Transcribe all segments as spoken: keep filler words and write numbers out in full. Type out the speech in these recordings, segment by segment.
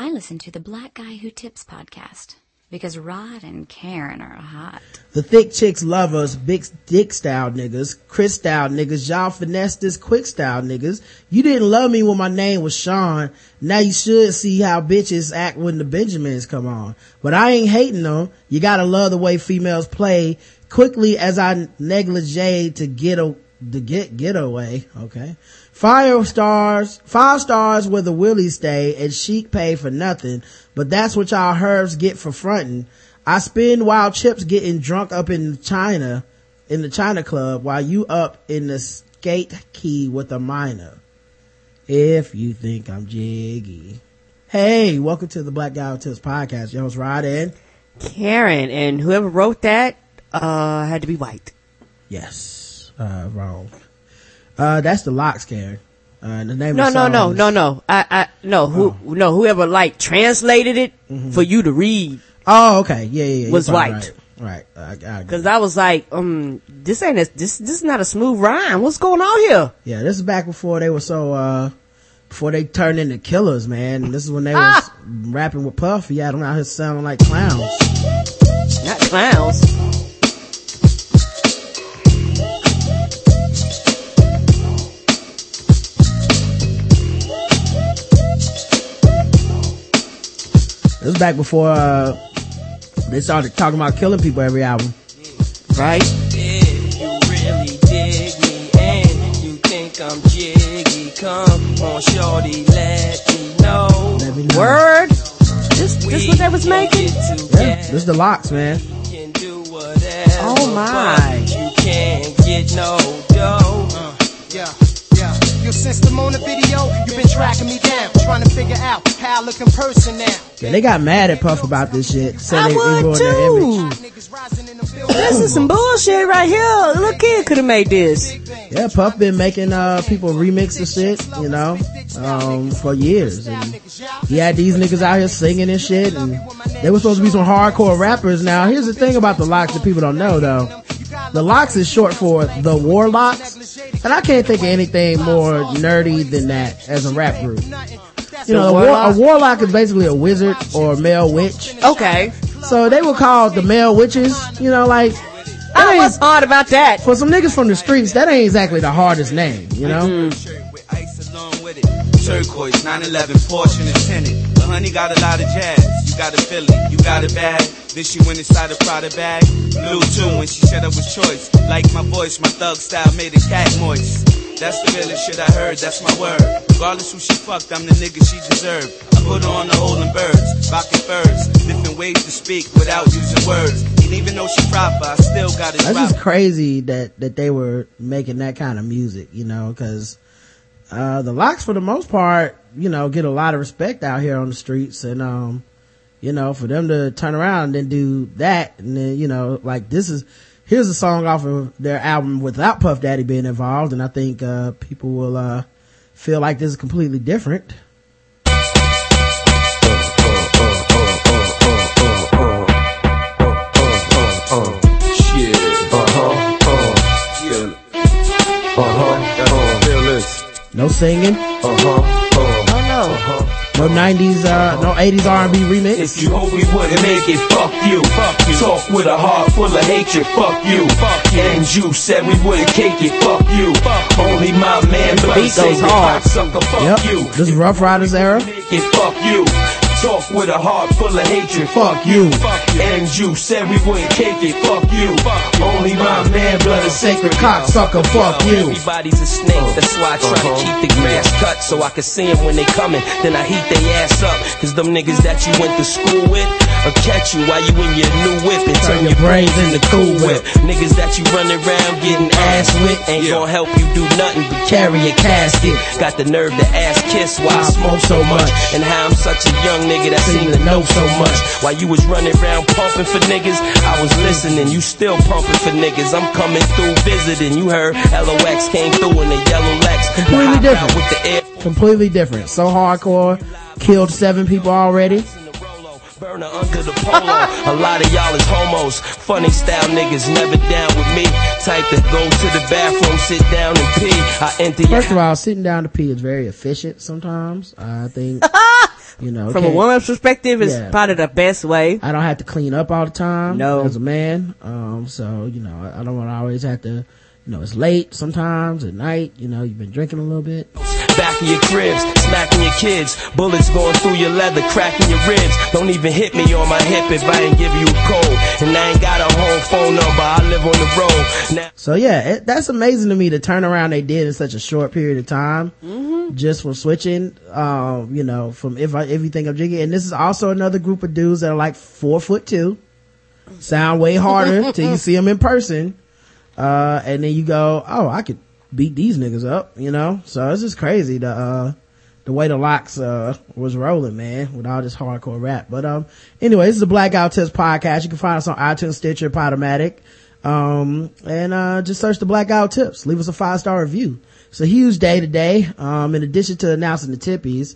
I listen to the Black Guy Who Tips podcast because Rod and Karen are hot. The thick chicks love us, big dick style niggas, Chris style niggas, y'all finesse this quick style niggas. You didn't love me when my name was Sean. Now you should see how bitches act when the Benjamins come on. But I ain't hating them. You gotta love the way females play quickly as I negligee to get a, to get, get away. Okay. Five stars, five stars where the willies stay and chic pay for nothing. But that's what y'all herbs get for frontin'. I spend while Chip's getting drunk up in China, in the China club, while you up in the skate key with a minor. If you think I'm jiggy. Hey, welcome to the Black Guy Who Tips podcast. Your host Rod and Karen, and whoever wrote that, uh, had to be white. Yes, uh, wrong. Uh, that's the Locks, Karen. Uh, the name. No, of the no, no, is... no, no. I, I, no. Who, oh. no. Whoever like translated it mm-hmm. for you to read. Oh, okay. Yeah, yeah. yeah. Was white. Right. Because right. uh, I, I, I was like, um, this ain't a, this. This is not a smooth rhyme. What's going on here? Yeah, this is back before they were so. Uh, before they turned into killers, man. And this is when they ah. was rapping with Puffy. Yeah, them out here sounding like clowns. Not clowns. It was back before uh, they started talking about killing people every album. Right? If you really dig me and you think I'm jiggy, come on shorty, let me know. Let me know. Word? This, this what they was making? Yeah, this is the Locks, man. Can do whatever, oh my. You can't get no dough. Uh, yeah. Since the Mona video, you've been tracking me down, trying to figure out how I look in person now. Yeah, they got mad at Puff about this shit. So I they would too. This is some bullshit right here. Look here, could have made this. Yeah, Puff been making uh people remix the shit, you know, um for years. And he had these niggas out here singing and shit, and they were supposed to be some hardcore rappers. Now, here's the thing about the Locks that people don't know though. The Locks is short for the Warlocks, and I can't think of anything more nerdy than that as a rap group. You know, a, war, a warlock is basically a wizard or a male witch. Okay. So they were called the male witches, you know, like... I was odd about that. For some niggas from the streets, that ain't exactly the hardest name, you know? Mm-hmm. Turquoise, nine eleven, Porsche, and tenant. The honey got a lot of jazz. You got a feeling, you got a bag. Then she went inside a Prada bag. Blue too, when she said I was choice. Like my voice, my thug style made a cat moist. That's the realest shit I heard, that's my word. Regardless who she fucked, I'm the nigga she deserved. I put her on the holding birds, rocking birds. Different ways to speak without using words. And even though she proper, I still got it. That's proper. Just crazy that, that they were making that kind of music, you know, because... Uh, the Locks, for the most part, you know, get a lot of respect out here on the streets. And, um, you know, for them to turn around and then do that. And then, you know, like this is, here's a song off of their album without Puff Daddy being involved. And I think, uh, people will, uh, feel like this is completely different. No singing. Uh-huh. Uh-huh. No, no. Uh-huh. No nineties, uh, no eighties R and B remix. If you hope we wouldn't make it, fuck you. Fuck you. Talk with a heart full of hatred, fuck you. Fuck you. And you said we wouldn't cake it, fuck you. Fuck. Only my man, but he goes hard. Sucker, fuck yep. you. This is Rough Riders era. It, fuck you. Talk with a heart full of hatred, fuck you. Fuck you. And you said we wouldn't cake it, fuck you. Fuck you. Only my man, blood is sacred, cocksucker, fuck you. Everybody's a snake, that's why I try uh-huh. to keep the grass cut so I can see them when they coming. Then I heat they ass up, cause them niggas that you went to school with, I'll catch you while you in your new whip and turn, turn your brains into cool whip. Niggas that you run around getting ass whipped ain't yeah. gonna help you do nothing but carry a casket. Got the nerve to ass kiss why I smoke so much, and how I'm such a young nigga that seemed to know so much. While you was running around pumping for niggas, I was listening, you still pumping for niggas. I'm coming through visiting, you heard L O X came through in the Yellow Lex. Completely different. With the air. Completely different. So hardcore. Killed seven people already. Burner under the polo. A lot of y'all is homos. Funny style niggas never down with me. Type that go to the bathroom, sit down and pee. I enter. First of all, sitting down to pee is very efficient sometimes. I think. You know, from a woman's perspective, it's yeah, probably the best way. I don't have to clean up all the time. No, as a man. Um, so you know, I, I don't want to always have to. You know, it's late sometimes at night. You know, you've been drinking a little bit. Back in your cribs, smacking your kids, bullets going through your leather, cracking your ribs. Don't even hit me on my hip if I ain't give you a cold. And I ain't got a home phone number, I live on the road. Now- so yeah, it, that's amazing to me, the turnaround they did in such a short period of time, mm-hmm. just from switching, um, you know, from if I, if you think I'm drinking. And this is also another group of dudes that are like four foot two, sound way harder till you see them in person. Uh, and then you go, oh, I could beat these niggas up, you know? So it's just crazy the uh the way the locks uh was rolling, man, with all this hardcore rap. But um anyway, this is the Black Guy Who Tips podcast. You can find us on iTunes, Stitcher, Podomatic, um and uh just search the Black Guy Who Tips. Leave us a five-star review. It's a huge day today. Um in addition to announcing the Tippies,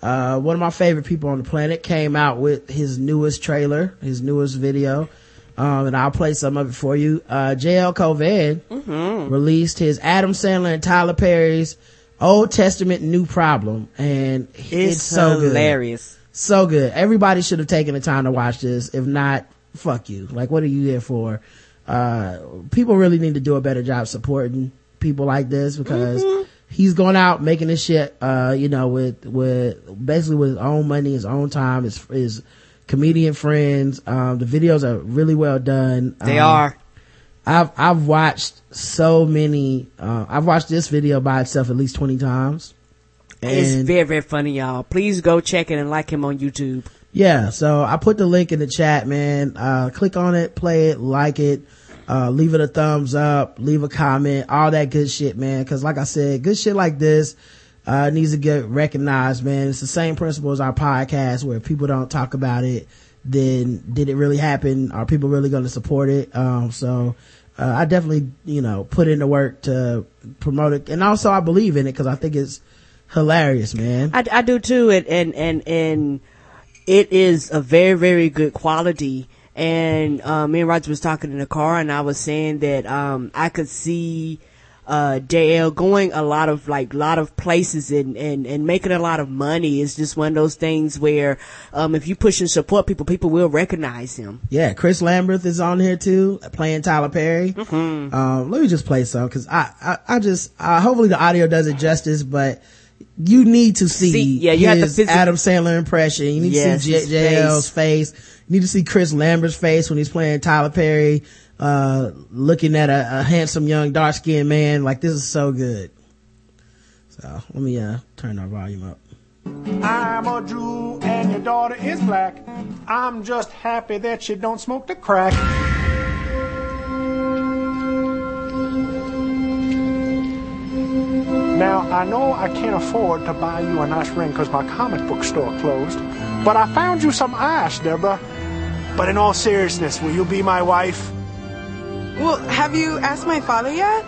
uh one of my favorite people on the planet came out with his newest trailer, his newest video. Um, and I'll play some of it for you. Uh, J L. Cauvin mm-hmm. released his Adam Sandler and Tyler Perry's Old Testament New Problem. And it's, it's so hilarious. Good. So good. Everybody should have taken the time to watch this. If not, fuck you. Like, what are you here for? Uh, people really need to do a better job supporting people like this, because mm-hmm. he's going out making this shit, uh, you know, with, with basically with his own money, his own time, his, his, comedian friends. Um the videos are really well done. They um, are. I've I've watched so many. Uh, I've watched this video by itself at least twenty times. And it's very very funny, y'all. Please go check it and like him on YouTube. Yeah. So I put the link in the chat, man. Uh click on it, play it, like it, uh leave it a thumbs up, leave a comment, all that good shit, man. Because like I said, good shit like this. Uh, it needs to get recognized, man. It's the same principle as our podcast, where if people don't talk about it, then did it really happen? Are people really going to support it? Um, so, uh, I definitely, you know, put in the work to promote it. And also I believe in it because I think it's hilarious, man. I, I do too. And, and, and, and it is a very, very good quality. And, uh, me and Roger was talking in the car, and I was saying that, um, I could see uh J L going a lot of like lot of places and and and making a lot of money. It's just one of those things where um if you push and support people, people will recognize him. Yeah, Chris Lambert is on here too, playing Tyler Perry. Mm-hmm. Um let me just play some, because I, I I just uh hopefully the audio does it justice, but you need to see, see yeah, you his have to physically- Adam Sandler impression. You need yes, to see J L's face. face. You need to see Chris Lambert's face when he's playing Tyler Perry. Uh, looking at a, a handsome young dark skinned man. Like, this is so good. So let me uh turn our volume up. I'm a Jew and your daughter is black. I'm just happy that you don't smoke the crack. Now, I know I can't afford to buy you a nice ring because my comic book store closed, but I found you some ash, Deborah. But in all seriousness, will you be my wife? Well, have you asked my father yet?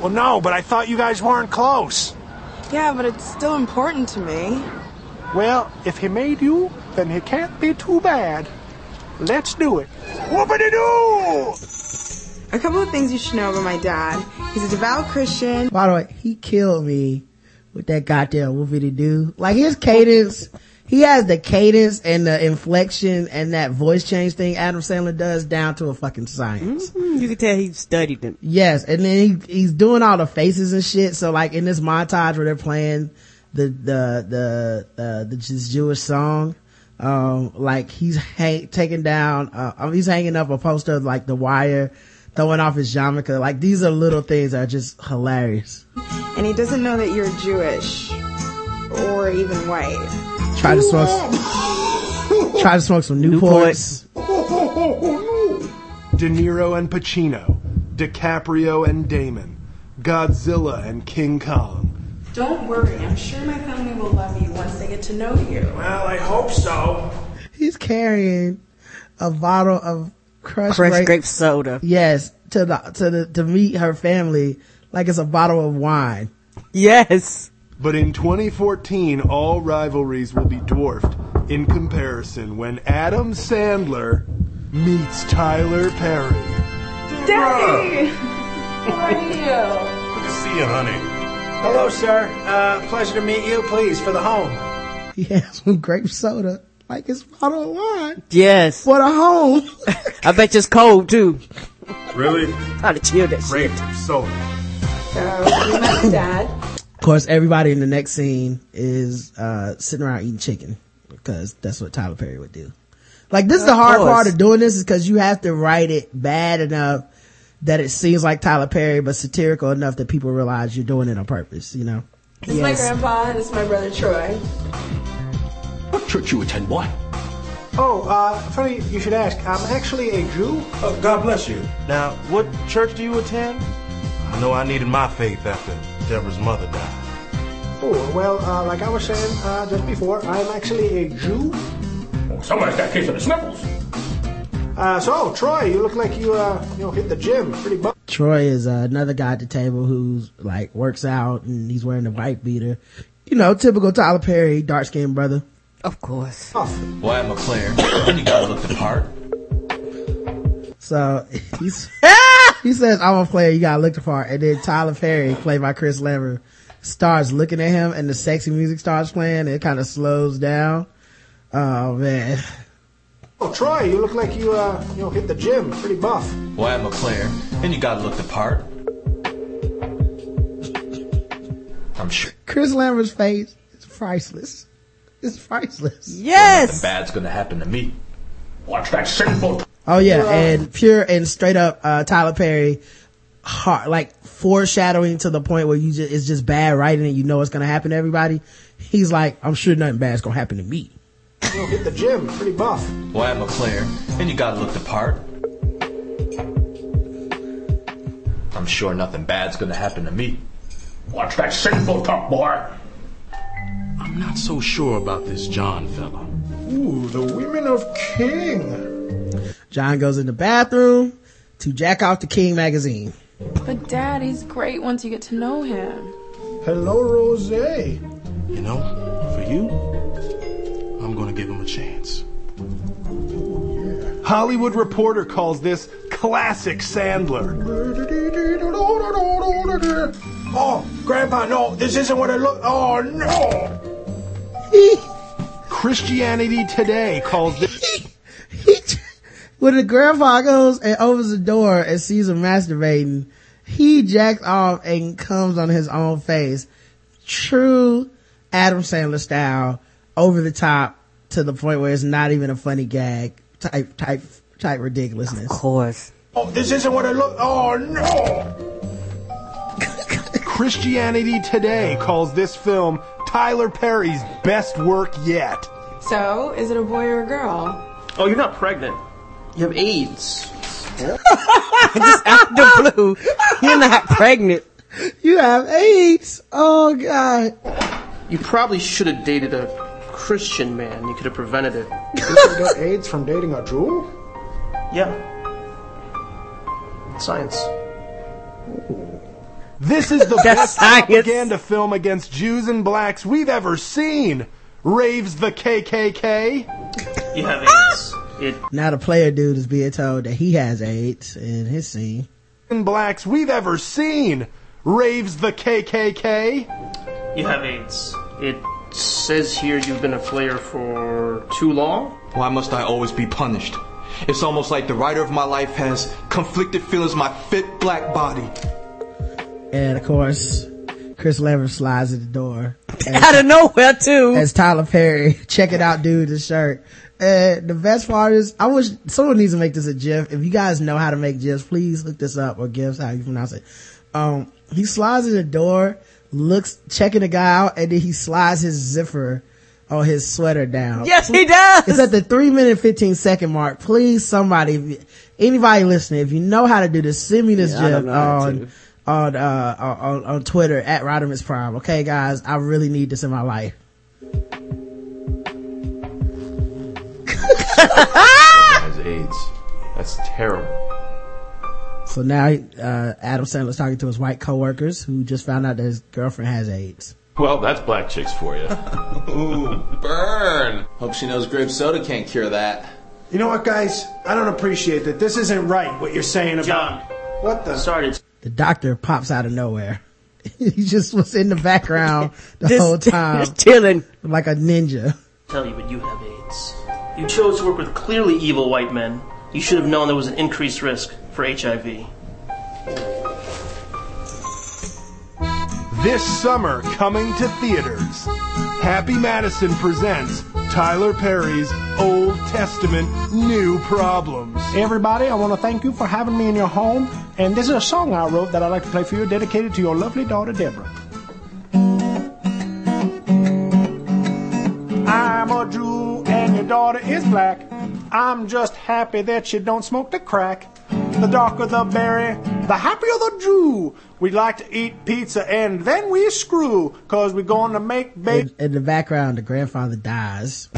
Well, no, but I thought you guys weren't close. Yeah, but it's still important to me. Well, if he made you, then he can't be too bad. Let's do it. Whoopity-doo! A couple of things you should know about my dad. He's a devout Christian. By the way, he killed me with that goddamn whoopity-doo. Like, his cadence... He has the cadence and the inflection and that voice change thing Adam Sandler does down to a fucking science. Mm-hmm. You can tell he studied them. Yes. And then he, he's doing all the faces and shit. So like in this montage where they're playing the, the, the, uh, the Jewish song, um, like he's hang, taking down, uh, he's hanging up a poster of like The Wire, throwing off his yarmulke. Like, these are little things that are just hilarious. And he doesn't know that you're Jewish or even white. Try to smoke. Try to smoke some Newports. De Niro and Pacino, DiCaprio and Damon, Godzilla and King Kong. Don't worry, I'm sure my family will love you once they get to know you. Well, I hope so. He's carrying a bottle of crushed, crushed grape-, grape soda. Yes, to the to the to meet her family like it's a bottle of wine. Yes. But in twenty fourteen, all rivalries will be dwarfed in comparison when Adam Sandler meets Tyler Perry. Daddy! How are you? Good to see you, honey. Hello, sir. Uh, pleasure to meet you. Please, for the home. he had some grape soda. Like it's bottle of wine. Yes. What a home. I bet it's cold too. Really? How to chill that grape shit. Soda. So we met dad. Of course, everybody in the next scene is uh sitting around eating chicken because that's what Tyler Perry would do. Like this is the hard part of doing this is because you have to write it bad enough that it seems like Tyler Perry, but satirical enough that people realize you're doing it on purpose, you know? This yes. is my grandpa, and this is my brother Troy. What church you attend, boy? Oh, uh, funny you should ask. I'm actually a Jew. Oh, God bless you. Now, what church do you attend? I know I needed my faith after Deborah's mother died. Oh, well, uh, like I was saying uh, just before, I'm actually a Jew. Oh, somebody's got a case of the sniffles. Uh, so, Troy, you look like you, uh, you know, hit the gym pretty bu- Troy is uh, another guy at the table who's, like, works out, and he's wearing a white beater. You know, typical Tyler Perry, dark-skinned brother. Of course. Oh. Well, I'm a player. You gotta look the part. So, he's, he says, I'm a player, you gotta look the part. And then Tyler Perry, played by Chris Lambert, starts looking at him, and the sexy music starts playing, and it kind of slows down. Oh, man. Oh, Troy, you look like you, uh, you know, hit the gym pretty buff. Well, I'm a player, and you gotta look the part. I'm sure. Chris Lambert's face is priceless. It's priceless. Yes! Well, nothing bad's gonna happen to me. Watch that sinful. Oh, yeah, and pure and straight up, uh, Tyler Perry, hard, like, foreshadowing to the point where you just, it's just bad writing and you know what's gonna happen to everybody. He's like, I'm sure nothing bad's gonna happen to me. You'll hit the gym pretty buff. Well, I'm a player, and you gotta look the part. I'm sure nothing bad's gonna happen to me. Watch that sinful talk, boy. I'm not so sure about this John fella. Ooh, the women of King. John goes in the bathroom to jack off the King magazine. But Dad, he's great once you get to know him. Hello, Rosé. You know, for you, I'm gonna give him a chance. Hollywood Reporter calls this classic Sandler. Oh, Grandpa, no, this isn't what it looks. Oh, no. Christianity Today calls this. He, he, when the grandpa goes and opens the door and sees him masturbating, he jacks off and comes on his own face. True Adam Sandler style. Over the top to the point where it's not even a funny gag type type type ridiculousness. Of course. Oh, this isn't what it looks. Oh no! Christianity Today calls this film Tyler Perry's best work yet. So, is it a boy or a girl? Oh, you're not pregnant. You have AIDS. Just out the blue, you're not pregnant. You have AIDS. Oh God. You probably should have dated a Christian man, you could have prevented it. You could get AIDS from dating a Jew? Yeah. Science. Ooh. This is the best science. Propaganda film against Jews and blacks we've ever seen. Raves the K K K. You have AIDS. It- now the player dude is being told that he has AIDS in his scene. And blacks we've ever seen. Raves the K K K. You have AIDS. It says here you've been a player for too long. Why must I always be punished? It's almost like the writer of my life has conflicted feelings in my fit black body. And of course, Chris Lambert slides at the door. Out of nowhere too. As Tyler Perry, check it out dude, this shirt. And the best part is, I wish someone needs to make this a GIF. If you guys know how to make GIFs, please look this up, or GIFs, how you pronounce it. Um, he slides at the door, looks, checking the guy out, and then he slides his zipper on his sweater down. Yes, he does! It's at the three minute fifteen second mark. Please, somebody, anybody listening, if you know how to do this, send me this yeah, gif on, on, uh, on, on Twitter, at Rodimus Prime. Okay, guys, I really need this in my life. Has AIDS. That's terrible. So now uh, Adam Sandler's talking to his white coworkers who just found out that his girlfriend has AIDS. Well, that's black chicks for you. Ooh, burn. Hope she knows grape soda can't cure that. You know what, guys? I don't appreciate that. This isn't right, what you're saying about... John. What the... Sorry to... The doctor pops out of nowhere. He just was in the background the this, whole time. Just chilling. like a ninja. Tell you, but you have AIDS. You chose to work with clearly evil white men. You should have known there was an increased risk for H I V. This summer, coming to theaters, Happy Madison presents Tyler Perry's Old Testament New Problems. Everybody, I want to thank you for having me in your home, and this is a song I wrote that I'd like to play for you, dedicated to your lovely daughter, Deborah. I'm a Jew and your daughter is black. I'm just happy that you don't smoke the crack. The darker the berry, the happier the Jew. We like to eat pizza and then we screw, cause we're gonna make baby. In, in the background, the grandfather dies.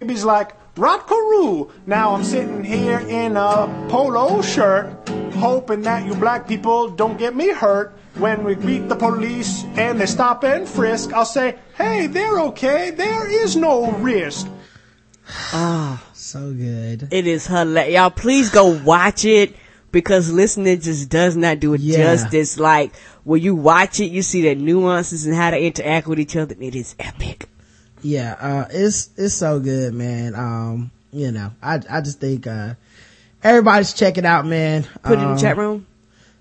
Baby's like, Rod Carew. Now I'm sitting here in a polo shirt, hoping that you black people don't get me hurt. When we beat the police and they stop and frisk, I'll say, hey, they're okay. There is no risk. Ah, oh, so good. It is hilarious. Y'all, please go watch it, because listening just does not do it yeah. justice. Like, when you watch it, you see the nuances and how they interact with each other. It is epic. Yeah, uh, it's it's so good, man. Um, you know, I, I just think uh, everybody's check it out, man. Put it um, in the chat room.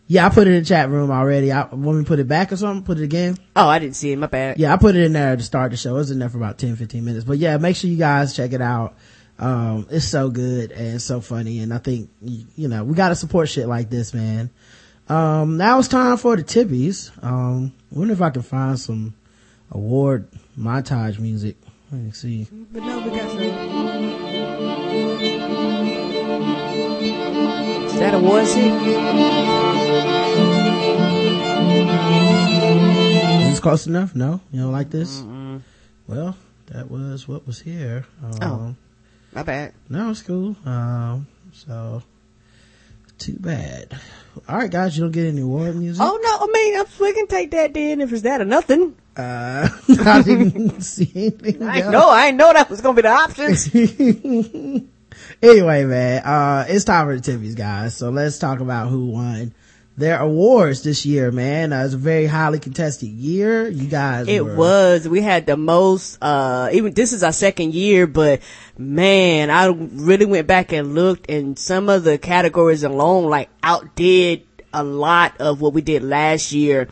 Yeah, I put it in the chat room already. I want me to put it back or something? Put it again? Oh, I didn't see it. My bad. Yeah, I put it in there to start the show. It was in there for about ten, fifteen minutes. But yeah, make sure you guys check it out. Um, it's so good and so funny. And I think, you know, we got to support shit like this, man. Um, now it's time for the Tippies. Um, I wonder if I can find some award montage music. Let me see. But no, we got some. Is that award shit? Close enough? No? You don't like this? Mm-mm. Well, that was what was here. Um, oh, my bad. No, it's cool. Um, so, too bad. All right, guys, you don't get any award music? Oh, no. I mean, I'm, we can take that then if it's that or nothing. Uh, I didn't see anything. I know. I didn't know that was going to be the options. Anyway, man, uh, it's time for the Tippies, guys. So let's talk about who won their awards this year, man. Uh, it was a very highly contested year. You guys It were... was. We had the most, uh, even this is our second year, but man, I really went back and looked, and some of the categories alone, like, outdid a lot of what we did last year.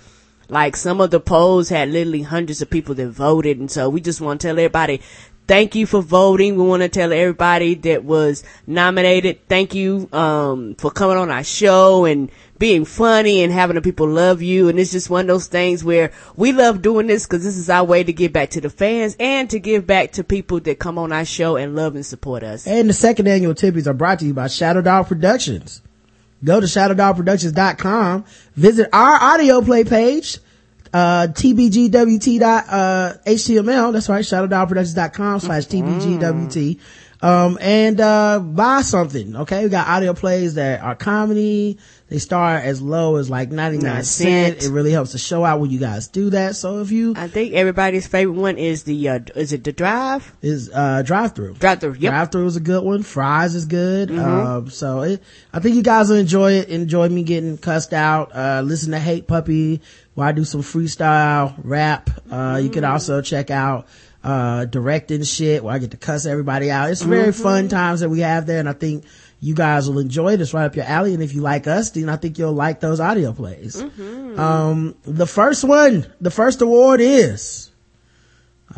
Like, some of the polls had literally hundreds of people that voted, and so we just want to tell everybody, thank you for voting. We want to tell everybody that was nominated, thank you, um, for coming on our show and being funny and having the people love you. And it's just one of those things where we love doing this, because this is our way to give back to the fans and to give back to people that come on our show and love and support us. And the second annual Tippies are brought to you by Shadow Dog Productions. Go to shadow dog productions dot com, visit our audio play page, uh T B G W T dot H T M L. That's right, shadow dog productions dot com slash T B G W T. Um and uh buy something. Okay, we got audio plays that are comedy. They start as low as like ninety-nine cents. It really helps the show out when you guys do that. So if you, I think everybody's favorite one is the uh is it the drive is uh drive through drive through yep. Drive through is a good one. Fries is good. Mm-hmm. Um so it, I think you guys will enjoy it. Enjoy me getting cussed out, uh listen to Hate Puppy while I do some freestyle rap. Uh mm-hmm. You can also check out uh directing shit where I get to cuss everybody out. It's very mm-hmm. fun times that we have there, and I think you guys will enjoy this right up your alley. And if you like us, then I think you'll like those audio plays. Mm-hmm. Um, the first one, the first award is,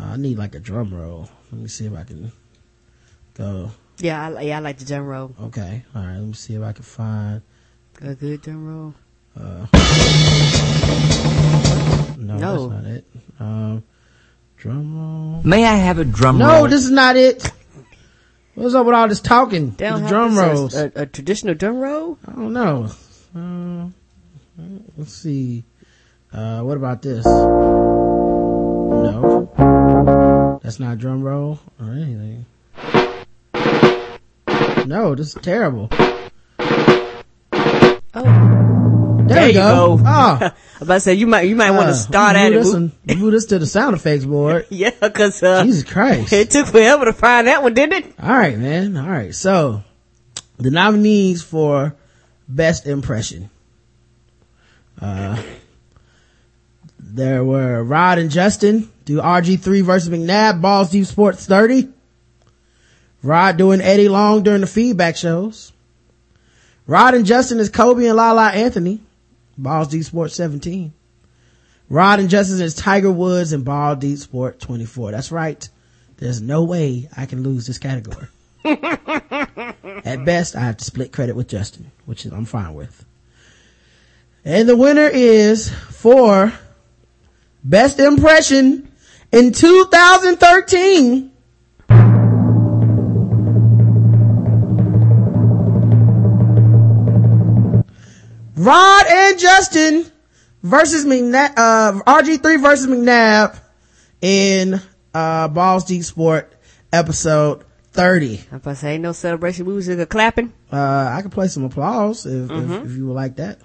uh, I need like a drum roll. Let me see if I can go. Yeah, I, yeah, I like the drum roll. Okay. All right. Let me see if I can find a good drum roll. Uh, no, no, that's not it. Um, drum roll. May I have a drum no, roll? No, this is not it. What's up with all this talking? The drum rolls. A, a traditional drum roll? I don't know. Uh, let's see. Uh, what about this? No. That's not a drum roll or anything. No, this is terrible. Oh. There, there you go. go. Oh. I was about to say, you might, you might uh, want to start at this it. One, move this to the sound effects board. Yeah, because uh, Jesus Christ. It took forever to find that one, didn't it? All right, man. All right. So, the nominees for Best Impression. Uh, There were Rod and Justin do R G three versus McNabb, Balls Deep Sports thirty. Rod doing Eddie Long during the feedback shows. Rod and Justin is Kobe and Lala Anthony, Balls Deep Sports seventeen. Rod and Justin is Tiger Woods and Balls Deep Sport twenty-four. That's right. There's no way I can lose this category. At best, I have to split credit with Justin, which is, I'm fine with. And the winner is for Best Impression in two thousand thirteen. Rod and Justin versus McNabb, uh, R G three versus McNabb in, uh, Balls Deep Sport episode thirty. I'm supposed to say ain't no celebration. We was just clapping. Uh, I could play some applause if, mm-hmm. if, if you would like that.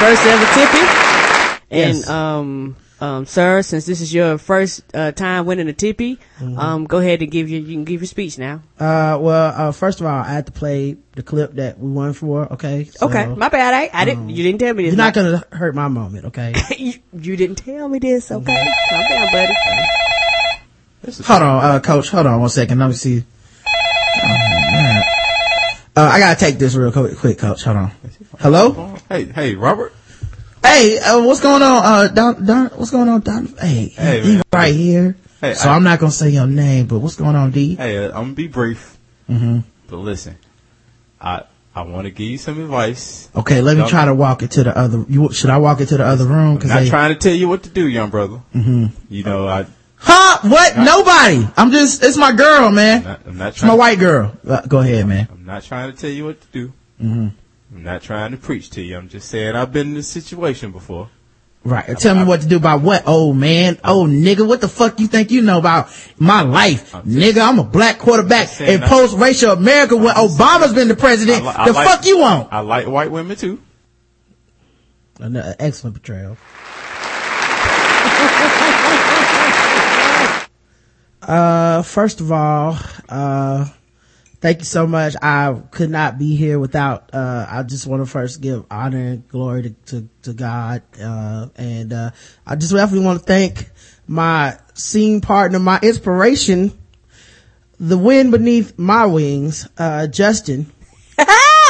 First ever Tippy. And, yes. um, um, sir, since this is your first, uh, time winning a Tippy, mm-hmm. um, go ahead and give your, you can give your speech now. Uh, well, uh, first of all, I had to play the clip that we won for, okay? So, okay, my bad. I, I um, didn't, you didn't tell me this. You're not gonna hurt my moment, okay? you, you didn't tell me this, okay? Mm-hmm. My bad, buddy. This is hold on, uh, coach, hold on one second. Let me see. Uh, I gotta take this real quick, quick, coach. Hold on. Hello? Hey, hey, Robert. Hey, uh, what's going on, uh, Don, Don, what's going on, Don? Hey, hey, he, he right here. Hey, so I, I'm not gonna say your name, but what's going on, D? Hey, uh, I'm gonna be brief. Mm-hmm. But listen, I, I wanna give you some advice. Okay, let me Don't, try to walk into the other, you, should I walk into the other room? Cause I'm not they, trying to tell you what to do, young brother. Mm-hmm. You know, I, Huh? What? Not, Nobody. I'm just, it's my girl, man. I'm not, I'm not it's my white girl. Uh, go ahead, I'm, man. I'm not trying to tell you what to do. Mm-hmm. I'm not trying to preach to you. I'm just saying I've been in this situation before. Right. I, tell I, me I, what to do about what, old man? I, old nigga, what the fuck you think you know about my life? I'm just, nigga, I'm a black quarterback in post-racial America when Obama's been the president. I, I, I the like, fuck you want? I like white women, too. Another excellent portrayal. Uh, first of all, uh, thank you so much. I could not be here without, uh, I just want to first give honor and glory to, to, to God. Uh, and, uh, I just definitely want to thank my scene partner, my inspiration, the wind beneath my wings, uh, Justin.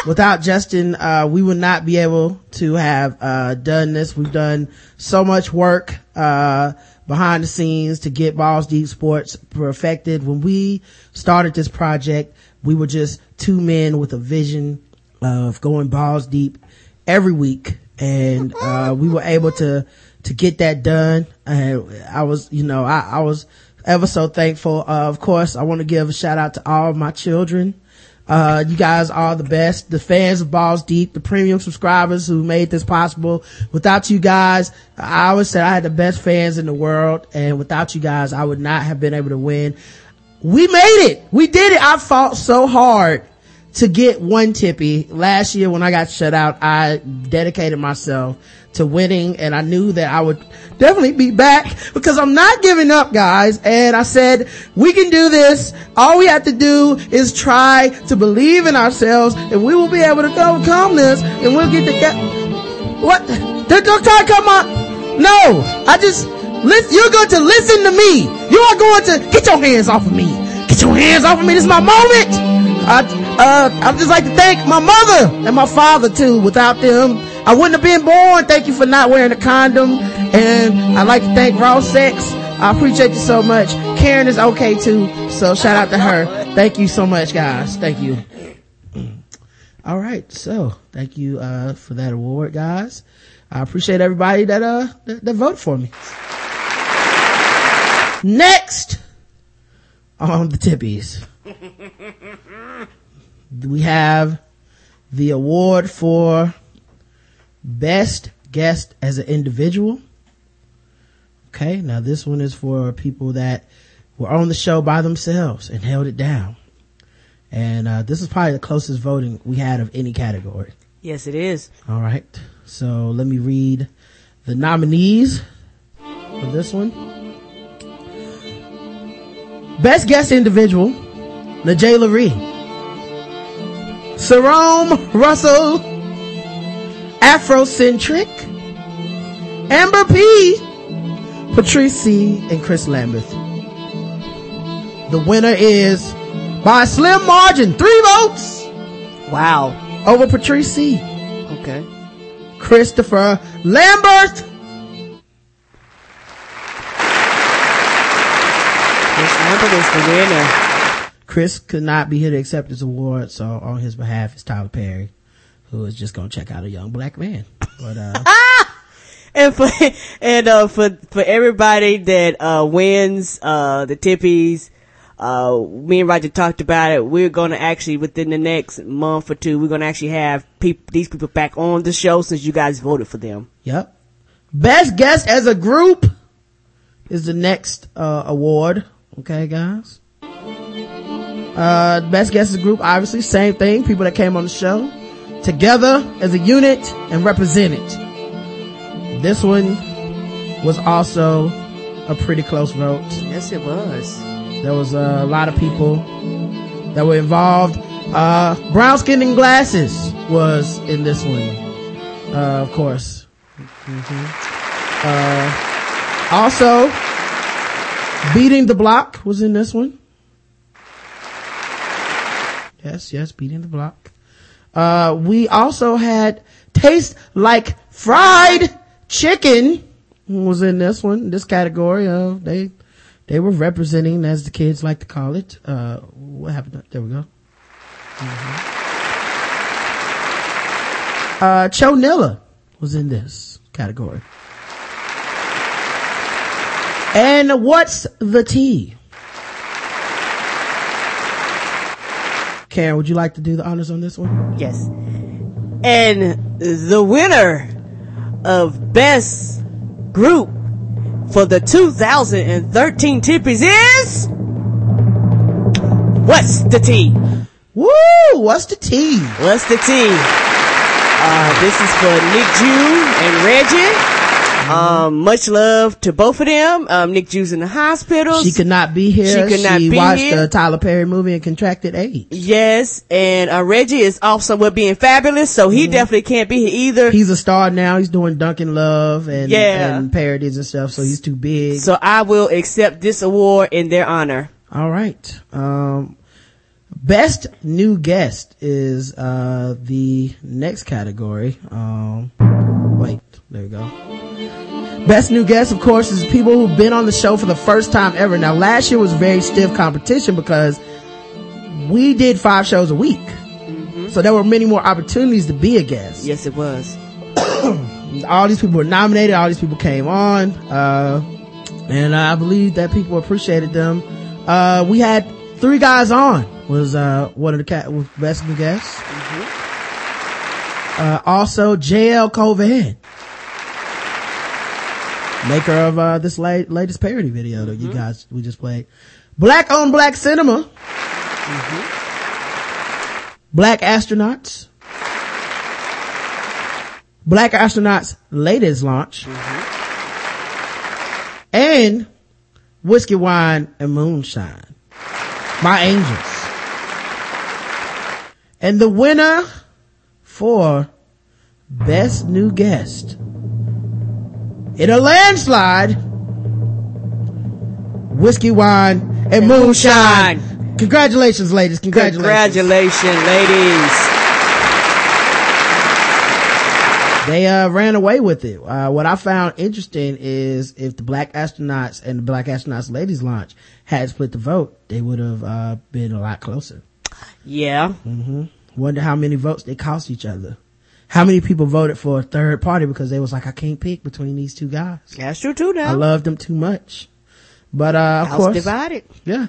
Without Justin, uh, we would not be able to have, uh, done this. We've done so much work, uh, behind the scenes to get Balls Deep Sports perfected. When we started this project, we were just two men with a vision of going balls deep every week. And, uh, we were able to, to get that done. And I was, you know, I, I was ever so thankful. Uh, of course, I want to give a shout out to all of my children. Uh, you guys are the best, the fans of Balls Deep, the premium subscribers who made this possible. Without you guys, I always said I had the best fans in the world, and without you guys, I would not have been able to win. We made it. We did it. I fought so hard to get one Tippy. Last year when I got shut out, I dedicated myself to winning, and I knew that I would definitely be back because I'm not giving up, guys. And I said, we can do this. All we have to do is try to believe in ourselves, and we will be able to overcome this, and we'll get the... What? The doctor come on. No, I just... You're going to listen to me. You are going to... Get your hands off of me. Get your hands off of me. This is my moment. I, uh, I'd just like to thank my mother and my father too. Without them, I wouldn't have been born. Thank you for not wearing a condom. And I'd like to thank Raw Sex. I appreciate you so much. Karen is okay too. So shout out to her. Thank you so much, guys. Thank you. All right. So thank you, uh, for that award, guys. I appreciate everybody that, uh, that, that voted for me. Next on the Tippies. We have the award for Best Guest as an Individual. Okay, now this one is for people that were on the show by themselves and held it down. And uh, this is probably the closest voting we had of any category. Yes, it is. All right, so let me read the nominees for this one. Best Guest Individual, LeJay Lurie, Sarome Russell, Afrocentric, Amber P, Patrice C, and Chris Lambeth. The winner is, by a slim margin, three votes. Wow. Over Patrice C. Okay. Christopher Lambert. Chris Lambert is the winner. Chris could not be here to accept his award, so on his behalf is Tyler Perry, who is just going to check out a young black man. But, uh, and for, and, uh, for, for everybody that, uh, wins, uh, the Tippies, uh, me and Roger talked about it. We're going to actually, within the next month or two, we're going to actually have peop- these people back on the show since you guys voted for them. Yep. Best guest as a group is the next, uh, award. Okay, guys. Uh, best guest as a group, obviously, same thing. People that came on the show together as a unit and represented. This one was also a pretty close vote. Yes, it was. There was a lot of people that were involved. Uh, Brown Skin and Glasses was in this one, uh, of course. Mm-hmm. Uh, also, Beating the Block was in this one. Yes, yes, Beating the Block. Uh, we also had Taste Like Fried Chicken was in this one, this category. Uh, they, they were representing, as the kids like to call it. Uh, what happened? There we go. Mm-hmm. Uh, Chonilla was in this category. And What's the Tea? Karen, would you like to do the honors on this one? Yes. And the winner of Best Group for the two thousand thirteen Tippies is... What's the Tea? Woo! What's the Tea? What's the Tea? Uh, this is for Nick Jew and Reggie. Um, much love to both of them. Um, Nick Jew's in the hospital. She could not be here. She could not she be watched here. The Tyler Perry movie and contracted AIDS. Yes, and uh, Reggie is off somewhere being fabulous, so he mm. definitely can't be here either. He's a star now. He's doing Dunkin' Love and, yeah. and parodies and stuff, so he's too big. So I will accept this award in their honor. All right. Um, Best New Guest is uh the next category. Um, wait, there we go. Best new guest, of course, is people who've been on the show for the first time ever. Now, last year was very stiff competition because we did five shows a week. Mm-hmm. So there were many more opportunities to be a guest. Yes, it was. All these people were nominated. All these people came on. Uh, and I believe that people appreciated them. Uh, we had three guys on was, uh, one of the cat was best new guests. Mm-hmm. Uh, also J L Cauvin, maker of uh, this late, latest parody video that mm-hmm. you guys we just played. Black on Black Cinema, mm-hmm. Black Astronauts, Black Astronauts latest launch, mm-hmm. and Whiskey, Wine, and Moonshine, My Angels. And the winner for Best New Guest, in a landslide, Whiskey, Wine, and, and moonshine. moonshine. Congratulations, ladies. Congratulations. Congratulations, ladies. They uh ran away with it. Uh what I found interesting is if the Black Astronauts and the Black Astronauts Ladies Launch had split the vote, they would have uh been a lot closer. Yeah. Mm-hmm. Wonder how many votes they cost each other. How many people voted for a third party because they was like, I can't pick between these two guys. That's true too now. I love them too much. But, uh, of House course. Divided. Yeah.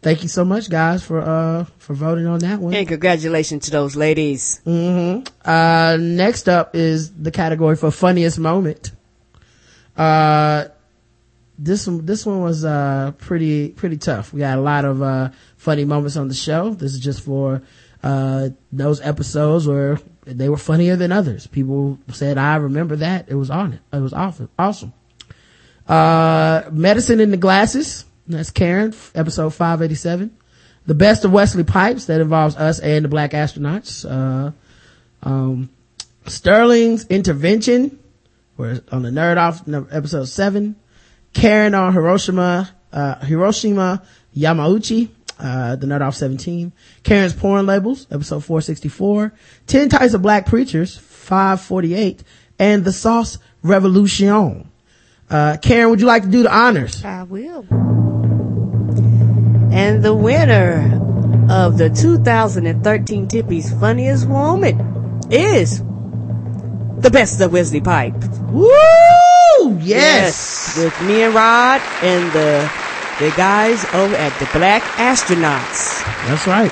Thank you so much, guys, for, uh, for voting on that one. And congratulations to those ladies. Mm-hmm. Uh, next up is the category for funniest moment. Uh, this one, this one was, uh, pretty, pretty tough. We got a lot of, uh, funny moments on the show. This is just for, uh, those episodes where they were funnier than others. People said, I remember that. It was on it. It was awesome. Awesome. Uh, Medicine in the Glasses. That's Karen, episode five eighty-seven. The Best of Wesley Pipes. That involves us and the Black Astronauts. Uh, um, Sterling's Intervention. We're on the Nerd Off, episode seven. Karen on Hiroshima, uh, Hiroshima Yamauchi, uh, the Nerd Off seventeen. Karen's Porn Labels, episode four sixty-four. Ten Types of Black Preachers, five forty-eight. And The Sauce Revolution. Uh, Karen, would you like to do the honors? I will. And the winner of the two thousand thirteen Tippy's Funniest Woman is the best of Wesley Pipes. Woo! Yes. Yes! With me and Rod and the the guys over at the Black Astronauts. That's right.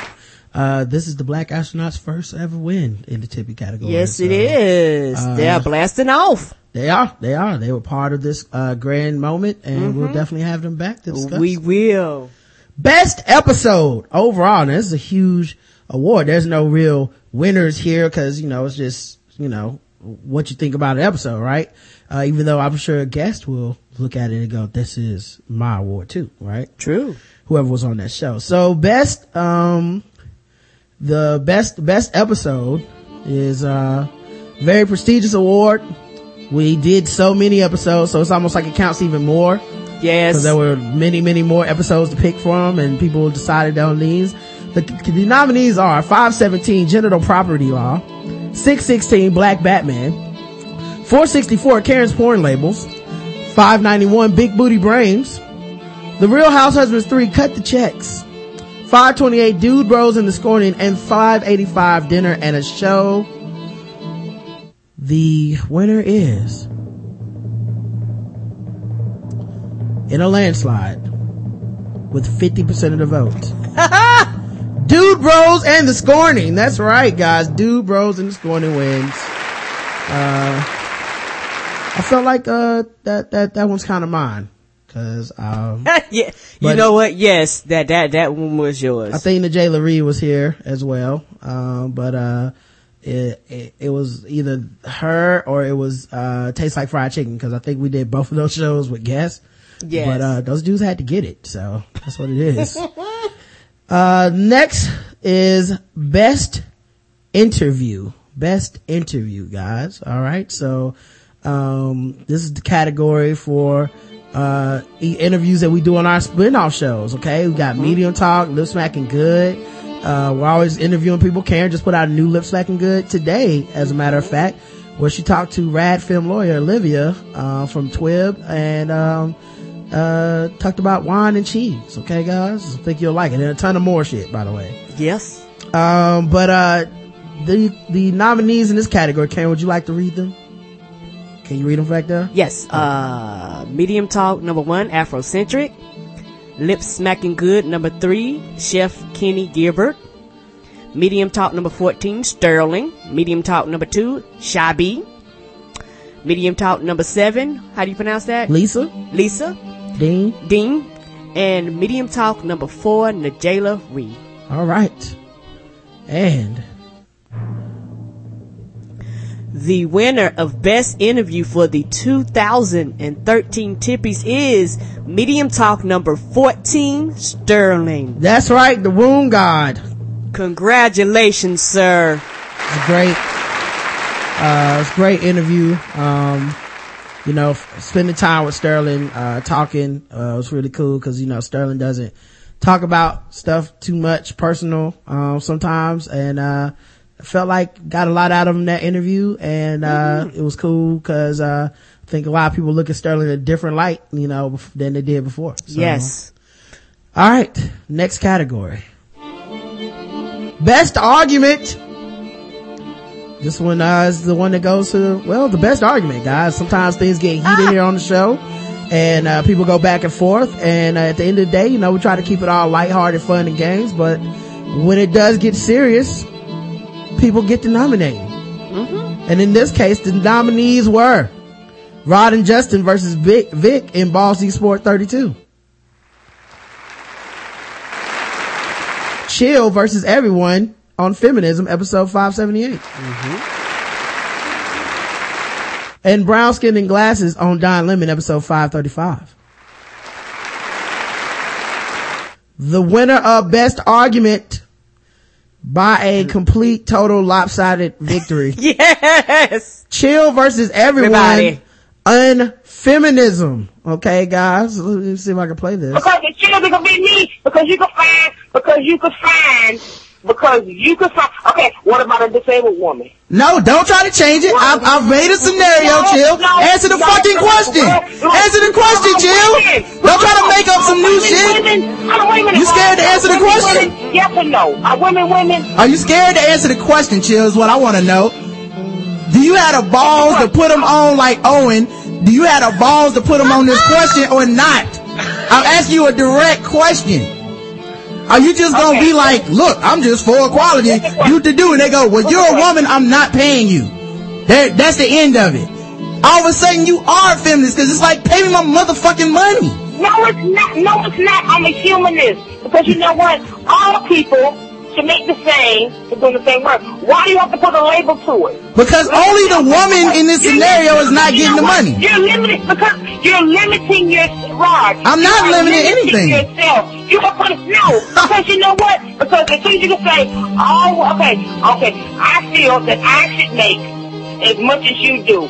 Uh, this is the Black Astronauts' first ever win in the Tippy category. Yes, so, it is. Uh, they are blasting off. They are. They are. They were part of this uh, grand moment, and mm-hmm. we'll definitely have them back to discuss. We will. Best episode overall. Now, this is a huge award. There's no real winners here because, you know, it's just, you know, what you think about an episode, right? Uh, even though I'm sure a guest will look at it and go, this is my award too, right? True. Whoever was on that show. So best, um, the best, best episode is a very prestigious award. We did so many episodes, so it's almost like it counts even more. Yes. Because there were many, many more episodes to pick from, and people decided on these. The, the nominees are five seventeen, Genital Property Law, six sixteen, Black Batman, four sixty-four, Karen's Porn Labels, five ninety-one, Big Booty Brains, The Real House Husbands three, Cut the Checks, five twenty-eight, Dude Bros and the Scorning, and five eighty-five, Dinner and a Show. The winner is, in a landslide, with fifty percent of the vote, Dude Bros and the Scorning. That's right, guys. Dude Bros and the Scorning wins. Uh, I felt like, uh, that, that, that one's kind of mine. Cause, um, yeah. You know what? Yes. That, that, that one was yours. I think the J. Laree was here as well. Um, but, uh, It, it it was either her or it was uh Tastes Like Fried Chicken, because I think we did both of those shows with guests. Yes. But uh those dudes had to get it, so that's what it is. uh next is best interview. Best interview, guys. All right, so um this is the category for uh interviews that we do on our spinoff shows. Okay, we got mm-hmm. Medium Talk, Lip Smacking Good. Uh, we're always interviewing people. Karen just put out a new Lip Smacking Good today, as a matter of fact, where she talked to rad film lawyer Olivia, uh, from T W I B, and, um, uh, talked about wine and cheese. Okay, guys? I think you'll like it. And a ton of more shit, by the way. Yes. Um, but, uh, the, the nominees in this category, Karen, would you like to read them? Can you read them back there? Yes. Okay. Uh, Medium Talk, number one, Afrocentric. Lip Smacking Good, number three, Chef Kenny Gilbert. Medium Talk, number fourteen, Sterling. Medium Talk, number two, Shabi. Medium Talk, number seven, how do you pronounce that? Lisa. Lisa. Dean. Dean. And Medium Talk, number four, Najayla Reed. All right. And the winner of Best Interview for the two thousand thirteen Tippies is Medium Talk number fourteen, Sterling. That's right, the Wound God. Congratulations, sir. It's great. Uh, it's a great interview. Um, you know, spending time with Sterling, uh, talking, uh, was really cool because, you know, Sterling doesn't talk about stuff too much personal, um, sometimes. And, uh, felt like got a lot out of him that interview, and uh mm-hmm. it was cool because uh I think a lot of people look at Sterling in a different light, you know, than they did before. So, yes. All right, next category, best argument. This one uh is the one that goes to, well, the best argument, guys. Sometimes things get heated ah. here on the show, and uh people go back and forth, and uh, at the end of the day, you know, we try to keep it all lighthearted, fun and games, but when it does get serious, people get to nominate. Mm-hmm. And in this case, the nominees were Rod and Justin versus Vic, Vic in Balls Deep Sports thirty-two. Chill versus Everyone on Feminism, episode five seventy-eight. Mm-hmm. And Brown Skin and Glasses on Don Lemon, episode five thirty-five. The winner of Best Argument by a complete, total, lopsided victory. Yes. Chill versus everyone. Everybody. Unfeminism. Okay, guys. Let's see if I can play this. Because the chill is gonna be me. Because you can find. Because you can find. Because you can find. Okay, what about a disabled woman? No, don't try to change it. I've, I've made a scenario, no, Jill. No, Answer the no, fucking question. No, Answer the question, Jill. Women. Don't try to make up some new women, shit. Women. I don't, wait a minute, you scared to answer women, the question? Women, yes or no? Are women women? Are you scared to answer the question, Jill, is what I want to know. Do you have the balls to put them on like Owen? Do you have the balls to put them on this question or not? I'm asking you a direct question. Are you just gonna okay. be like, look, I'm just for equality, you to do, and they go, well, you're a woman, I'm not paying you. That, that's the end of it. All of a sudden, you are a feminist, because it's like, pay me my motherfucking money. No, it's not. No, it's not. I'm a humanist. Because you know what? All people should make the same, to do the same work. Why do you have to put a label to it? Because Let only the woman in this scenario is not getting the money. You're limited, because you're limiting your rod. I'm not limiting anything. Yourself. You can put it, no, because you know what? Because as soon as you can say, oh, okay, okay, I feel that I should make as much as you do.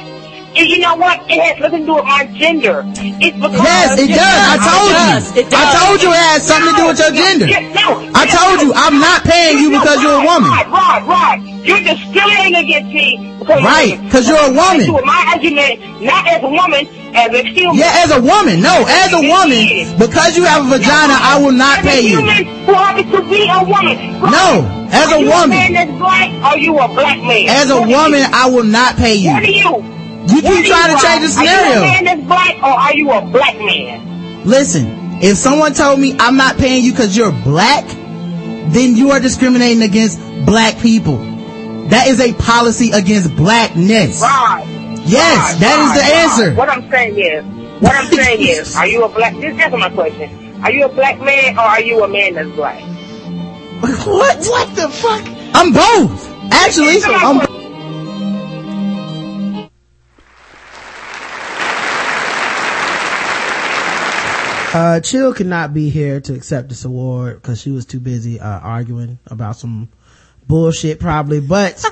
And you know what? It has nothing to do with my gender. It's because yes, it does. I told you. It does. I told you it has something to do with your gender. No, I told you I'm not paying you because you're a woman. Right, right, right. You're just stealing against me. Right, because you're a woman. My argument, not as a woman, as a human. Yeah, as a woman. No, as a woman, because you have a vagina, I will not pay you. Who happens to be a woman? No. As a woman. Are you a man that's black? Are you a black man? As a woman, I will not pay you. What are you? You keep trying to change the scenario. Are you a man that's black or are you a black man? Listen, if someone told me I'm not paying you because you're black, then you are discriminating against black people. That is a policy against blackness. Right. Yes, right, that right, is the right. answer. What I'm saying is, what I'm saying is, are you a black? This is my question. Are you a black man or are you a man that's black? What? What the fuck? I'm both. Actually, I'm both. Uh, Chill could not be here to accept this award because she was too busy, uh, arguing about some bullshit probably, but,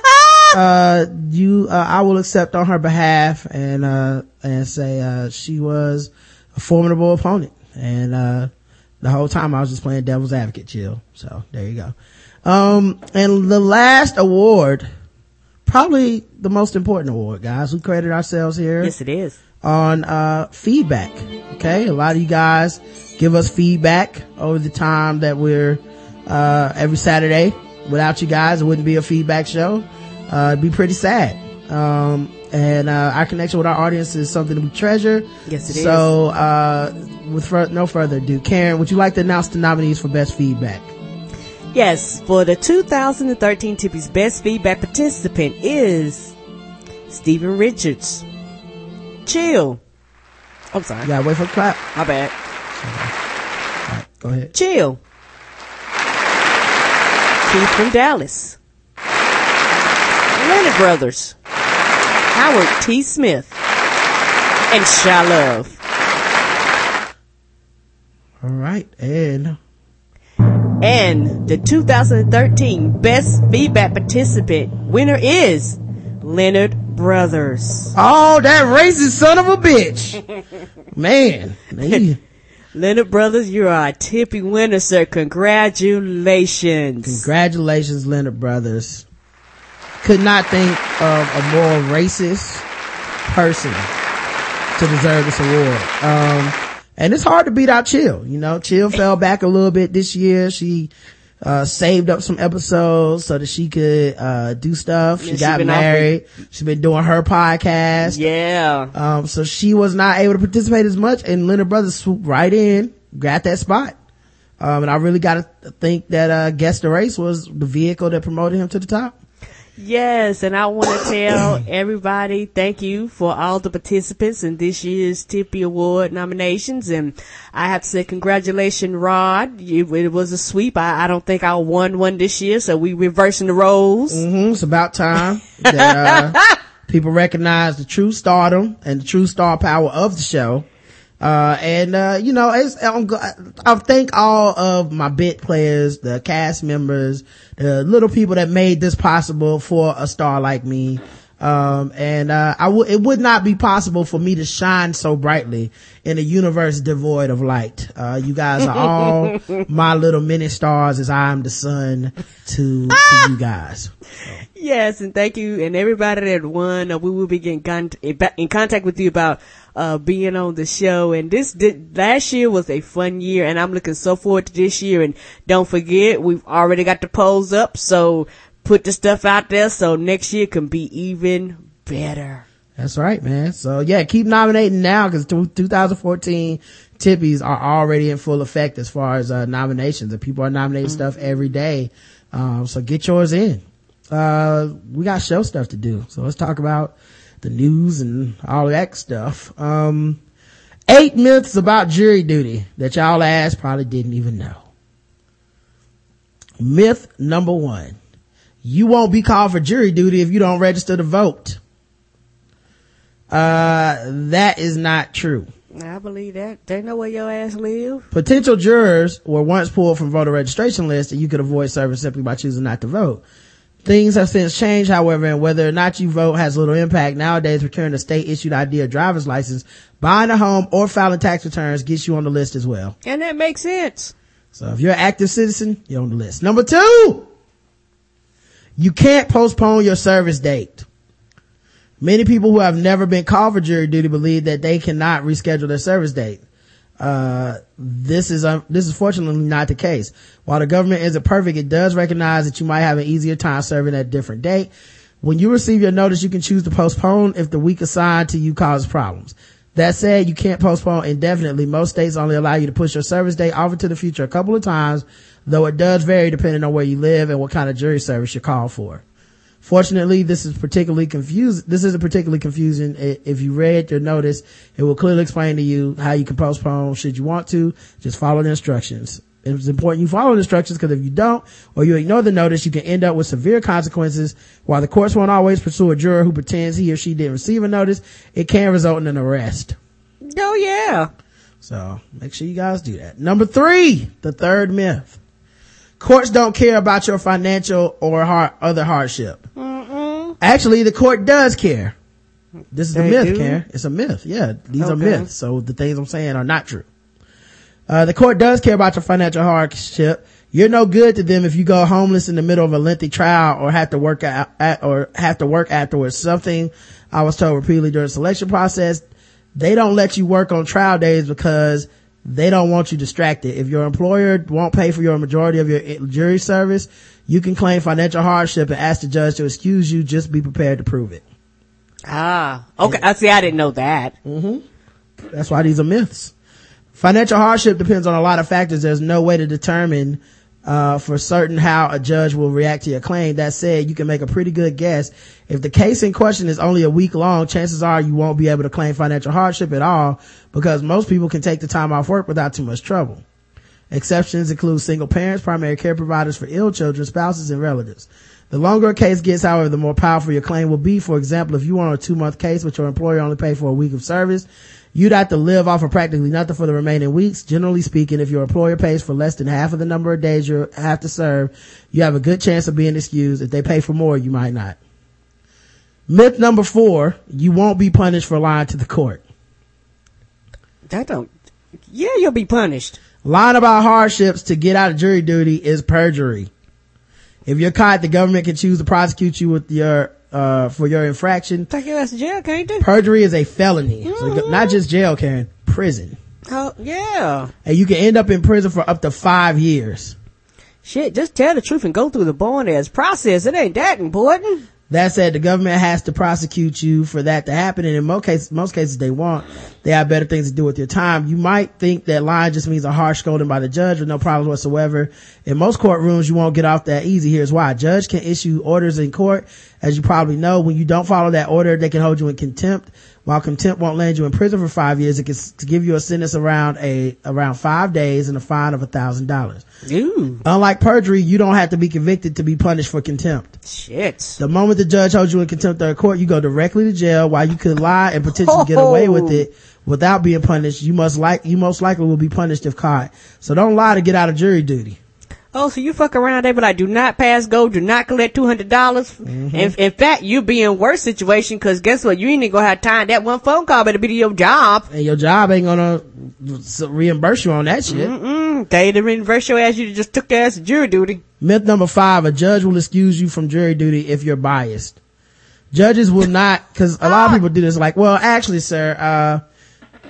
uh, you, uh, I will accept on her behalf and, uh, and say, uh, she was a formidable opponent. And, uh, the whole time I was just playing devil's advocate, Chill. So there you go. Um, and the last award, probably the most important award, guys. We created ourselves here. Yes, it is. On uh feedback. Okay, a lot of you guys give us feedback over the time that we're uh every Saturday. Without you guys, it wouldn't be a feedback show. Uh it'd be pretty sad. Um and uh our connection with our audience is something that we treasure. Yes, it is. So uh with fur- no further ado, Karen, would you like to announce the nominees for best feedback? Yes, for the two thousand thirteen Tippy's best feedback participant is Steven Richards. Chill. I'm sorry. Yeah, wait for the clap. My bad. Okay. All right, go ahead. Chill. Keith from Dallas. Leonard Brothers. Howard T. Smith. And Shy Love. All right, and and the two thousand thirteen best feedback participant winner is Leonard Brothers. Oh, that racist son of a bitch. Man. man. Leonard Brothers, you are a Tippy winner, sir. Congratulations. Congratulations, Leonard Brothers. Could not think of a more racist person to deserve this award. Um, and it's hard to beat out Chill. You know, Chill fell back a little bit this year. She Uh, saved up some episodes so that she could, uh, do stuff. She yeah, got married. Off- She's been doing her podcast. Yeah. Um, so she was not able to participate as much, and Leonard Brothers swooped right in, grabbed that spot. Um, and I really gotta think that, uh, Guess the Race was the vehicle that promoted him to the top. Yes, and I want to tell everybody thank you for all the participants in this year's Tippy Award nominations. And I have to say congratulations, Rod. You, it was a sweep. I, I don't think I won one this year, so we reversing the roles. Mm-hmm. It's about time that uh, people recognize the true stardom and the true star power of the show. Uh, and, uh, you know, it's, I'm, I thank all of my bit players, the cast members, the little people that made this possible for a star like me. Um, and, uh, I would, it would not be possible for me to shine so brightly in a universe devoid of light. Uh, you guys are all my little mini stars as I am the sun to, to you guys. So. Yes. And thank you. And everybody that won, uh, we will be getting con- in contact with you about, uh being on the show. And this did, last year was a fun year, and I'm looking so forward to this year. And don't forget, we've already got the polls up, so put the stuff out there so next year can be even better. That's right, man. So yeah, keep nominating now, because two thousand fourteen Tippies are already in full effect as far as uh nominations, and people are nominating mm-hmm. stuff every day. Um so get yours in. Uh we got show stuff to do, so let's talk about the news and all that stuff. Um, eight myths about jury duty that y'all ass probably didn't even know. Myth number one. You won't be called for jury duty if you don't register to vote. Uh, that is not true. I believe that. They know where your ass live. Potential jurors were once pulled from voter registration lists, and you could avoid service simply by choosing not to vote. Things have since changed, however, and whether or not you vote has little impact. Nowadays, procuring a state-issued I D or driver's license, buying a home, or filing tax returns gets you on the list as well. And that makes sense. So if you're an active citizen, you're on the list. Number two, you can't postpone your service date. Many people who have never been called for jury duty believe that they cannot reschedule their service date. Uh, this is, uh, this is fortunately not the case. While the government isn't perfect, it does recognize that you might have an easier time serving at a different date. When you receive your notice, you can choose to postpone if the week assigned to you causes problems. That said, you can't postpone indefinitely. Most states only allow you to push your service date off into the future a couple of times, though it does vary depending on where you live and what kind of jury service you're called for. Fortunately, this is particularly confusing. This isn't particularly confusing. If you read your notice, it will clearly explain to you how you can postpone should you want to. Just follow the instructions. It's important you follow the instructions, because if you don't or you ignore the notice, you can end up with severe consequences. While the courts won't always pursue a juror who pretends he or she didn't receive a notice, it can result in an arrest. Oh, yeah. So make sure you guys do that. Number three, the third myth. Courts don't care about your financial or har- other hardship. Mm-mm. Actually, the court does care. This is they a myth, do. Karen. It's a myth. Yeah, these okay. are myths. So the things I'm saying are not true. Uh, the court does care about your financial hardship. You're no good to them if you go homeless in the middle of a lengthy trial or have to work out at, or have to work afterwards. Something I was told repeatedly during the selection process. They don't let you work on trial days because they don't want you distracted. If your employer won't pay for your majority of your jury service, you can claim financial hardship and ask the judge to excuse you. Just be prepared to prove it. Ah, okay. And, I see. I didn't know that. Mm-hmm. That's why these are myths. Financial hardship depends on a lot of factors. There's no way to determine uh for certain how a judge will react to your claim. That said, you can make a pretty good guess. If the case in question is only a week long, chances are you won't be able to claim financial hardship at all, because most people can take the time off work without too much trouble. Exceptions include single parents, primary care providers for ill children, spouses, and relatives. The longer a case gets, however, the more powerful your claim will be. For example, if you want a two-month case but your employer only paid for a week of service, you'd have to live off of practically nothing for the remaining weeks. Generally speaking, if your employer pays for less than half of the number of days you have to serve, you have a good chance of being excused. If they pay for more, you might not. Myth number four, you won't be punished for lying to the court. That don't, yeah, you'll be punished. Lying about hardships to get out of jury duty is perjury. If you're caught, the government can choose to prosecute you with your uh for your infraction. Take your ass to jail, can't they? Perjury is a felony. Mm-hmm. So not just jail, Karen, prison. Oh yeah. And you can end up in prison for up to five years. Shit, just tell the truth and go through the boring ass process. It ain't that important. That said, the government has to prosecute you for that to happen, and in most cases, most cases they won't. They have better things to do with your time. You might think that lying just means a harsh scolding by the judge with no problems whatsoever. In most courtrooms, you won't get off that easy. Here's why. A judge can issue orders in court, as you probably know. When you don't follow that order, they can hold you in contempt. While contempt won't land you in prison for five years, it can give you a sentence around a around five days and a fine of a thousand dollars. Unlike perjury, you don't have to be convicted to be punished for contempt. Shit. The moment the judge holds you in contempt of court, you go directly to jail. While you could lie and potentially oh. get away with it without being punished, you must like, you most likely will be punished if caught. So don't lie to get out of jury duty. Oh, so you fuck around there, but I do not pass go, do not collect two hundred dollars. Mm-hmm. If, in fact, you be in worse situation, cause guess what? You ain't even gonna have time. That one phone call better be to your job. And your job ain't gonna reimburse you on that shit. Mm-mm. They didn't reimburse your ass. You just took the ass to jury duty. Myth number five, a judge will excuse you from jury duty if you're biased. Judges will not, cause a lot of people do this like, well, actually, sir, uh,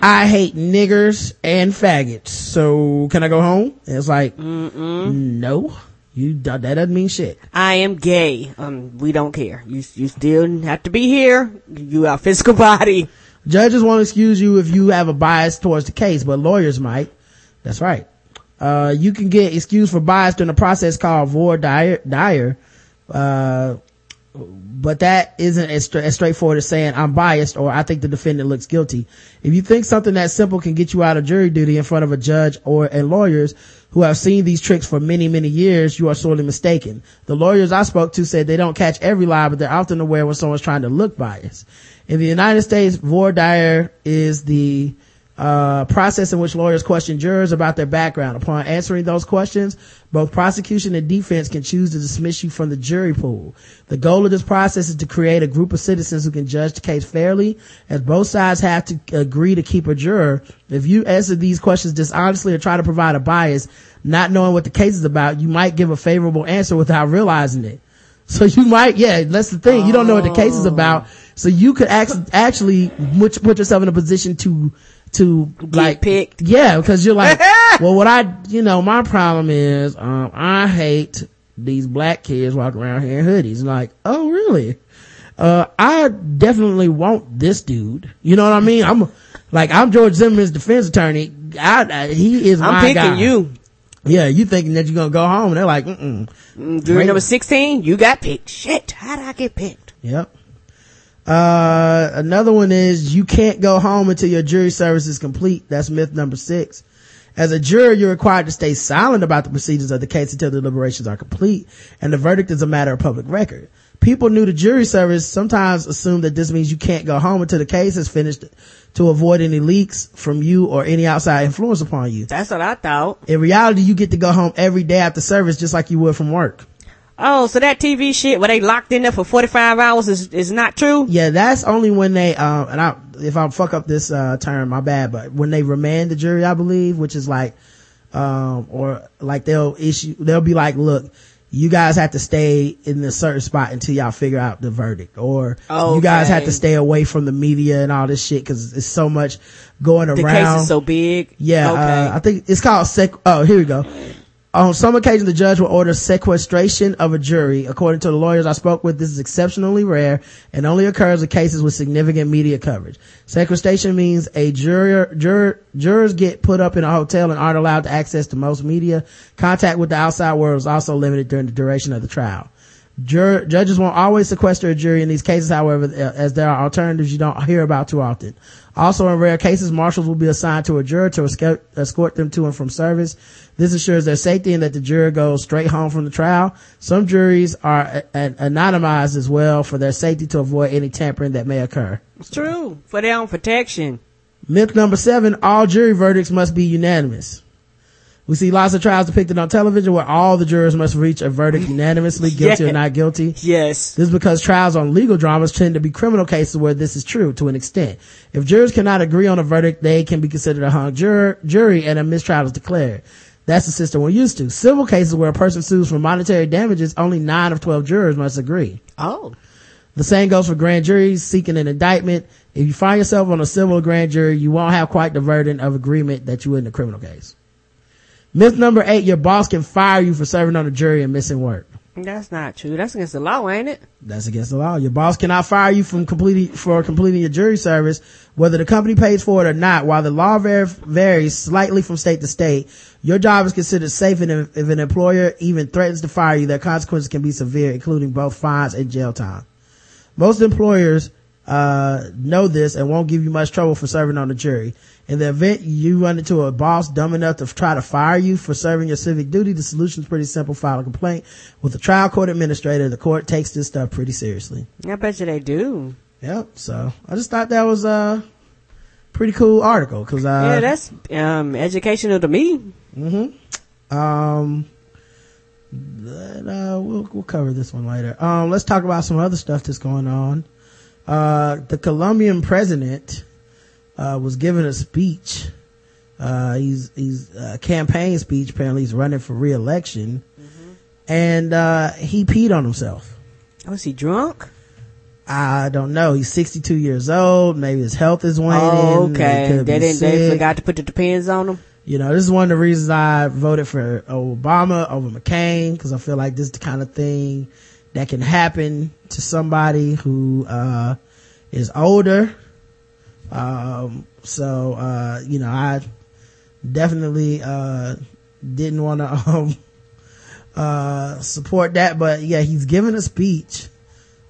I hate niggers and faggots, so can I go home? And it's like, mm-mm. No, you that doesn't mean shit. I am gay. Um, we don't care. You you still have to be here. You are a physical body. Judges won't excuse you if you have a bias towards the case, but lawyers might. That's right. Uh, you can get excused for bias during a process called voir dire. Uh, but that isn't as, stra- as straightforward as saying I'm biased or I think the defendant looks guilty. If you think something that simple can get you out of jury duty in front of a judge or and lawyers who have seen these tricks for many, many years, you are sorely mistaken. The lawyers I spoke to said they don't catch every lie, but they're often aware when someone's trying to look biased. In the United States, voir dire is the uh process in which lawyers question jurors about their background. Upon answering those questions, both prosecution and defense can choose to dismiss you from the jury pool. The goal of this process is to create a group of citizens who can judge the case fairly, as both sides have to agree to keep a juror. If you answer these questions dishonestly or try to provide a bias, not knowing what the case is about, you might give a favorable answer without realizing it. So you might, yeah, that's the thing. You don't know what the case is about, so you could actually, actually put yourself in a position to to like picked. Yeah, because you're like, well, what I, you know, my problem is um I hate these black kids walking around here in hoodies. And like, oh really? Uh I definitely want this dude. You know what I mean? I'm like, I'm George Zimmerman's defense attorney. I, I he is I'm my picking guy. You. Yeah, you thinking that you're gonna go home? And they're like, mm mm. Jury number sixteen, you got picked. Shit, how did I get picked? Yep. Uh, another one is you can't go home until your jury service is complete. That's myth number six. As a juror, you're required to stay silent about the proceedings of the case until the deliberations are complete and the verdict is a matter of public record. People new to jury service sometimes assume that this means you can't go home until the case is finished to avoid any leaks from you or any outside influence upon you. That's what I thought. In reality, you get to go home every day after service just like you would from work. Oh, so that T V shit where they locked in there for forty-five hours is, is not true? Yeah, that's only when they, um, and I, if I fuck up this, uh, term, my bad, but when they remand the jury, I believe, which is like, um, or like they'll issue, they'll be like, look, you guys have to stay in a certain spot until y'all figure out the verdict, or okay. You guys have to stay away from the media and all this shit because it's so much going around. The case is so big. Yeah. Okay. Uh, I think it's called sec, oh, here we go. On some occasions, the judge will order sequestration of a jury. According to the lawyers I spoke with, this is exceptionally rare and only occurs in cases with significant media coverage. Sequestration means a juror, juror, jurors get put up in a hotel and aren't allowed to access to most media. Contact with the outside world is also limited during the duration of the trial. Jur- judges won't always sequester a jury in these cases, however, as there are alternatives you don't hear about too often. Also, in rare cases, marshals will be assigned to a juror to escort, escort them to and from service. This ensures their safety and that the juror goes straight home from the trial. Some juries are a- a- anonymized as well for their safety to avoid any tampering that may occur. It's true. For their own protection. Myth number seven, all jury verdicts must be unanimous. We see lots of trials depicted on television where all the jurors must reach a verdict unanimously, guilty yeah. or not guilty. Yes. This is because trials on legal dramas tend to be criminal cases where this is true to an extent. If jurors cannot agree on a verdict, they can be considered a hung juror, jury and a mistrial is declared. That's the system we're used to. Civil cases where a person sues for monetary damages, only nine of twelve jurors must agree. Oh. The same goes for grand juries seeking an indictment. If you find yourself on a civil grand jury, you won't have quite the burden of agreement that you would in a criminal case. Myth number eight, your boss can fire you for serving on a jury and missing work. That's not true. That's against the law, ain't it? That's against the law. Your boss cannot fire you from completing, for completing your jury service, whether the company pays for it or not. While the law var- varies slightly from state to state, your job is considered safe, and if, if an employer even threatens to fire you, their consequences can be severe, including both fines and jail time. Most employers uh know this and won't give you much trouble for serving on the jury. In the event you run into a boss dumb enough to try to fire you for serving your civic duty, the solution is pretty simple. File a complaint with the trial court administrator. The court takes this stuff pretty seriously. I bet you they do. Yep. So I just thought that was uh pretty cool article. Cause, uh, yeah, that's um, educational to me. Mm-hmm. Um, but, uh, we'll, we'll cover this one later. Um, let's talk about some other stuff that's going on. Uh, the Colombian president, uh, was giving a speech. Uh, he's, he's, uh, campaign speech. Apparently he's running for re-election. Mm-hmm. And, uh, he peed on himself. Was he drunk? I don't know. He's sixty-two years old. Maybe his health is waning. Oh, okay. They didn't, they forgot to put the depends on him. You know, this is one of the reasons I voted for Obama over McCain, because I feel like this is the kind of thing that can happen to somebody who, uh, is older. Um, so, uh, you know, I definitely, uh, didn't want to, um, uh, support that. But yeah, he's giving a speech.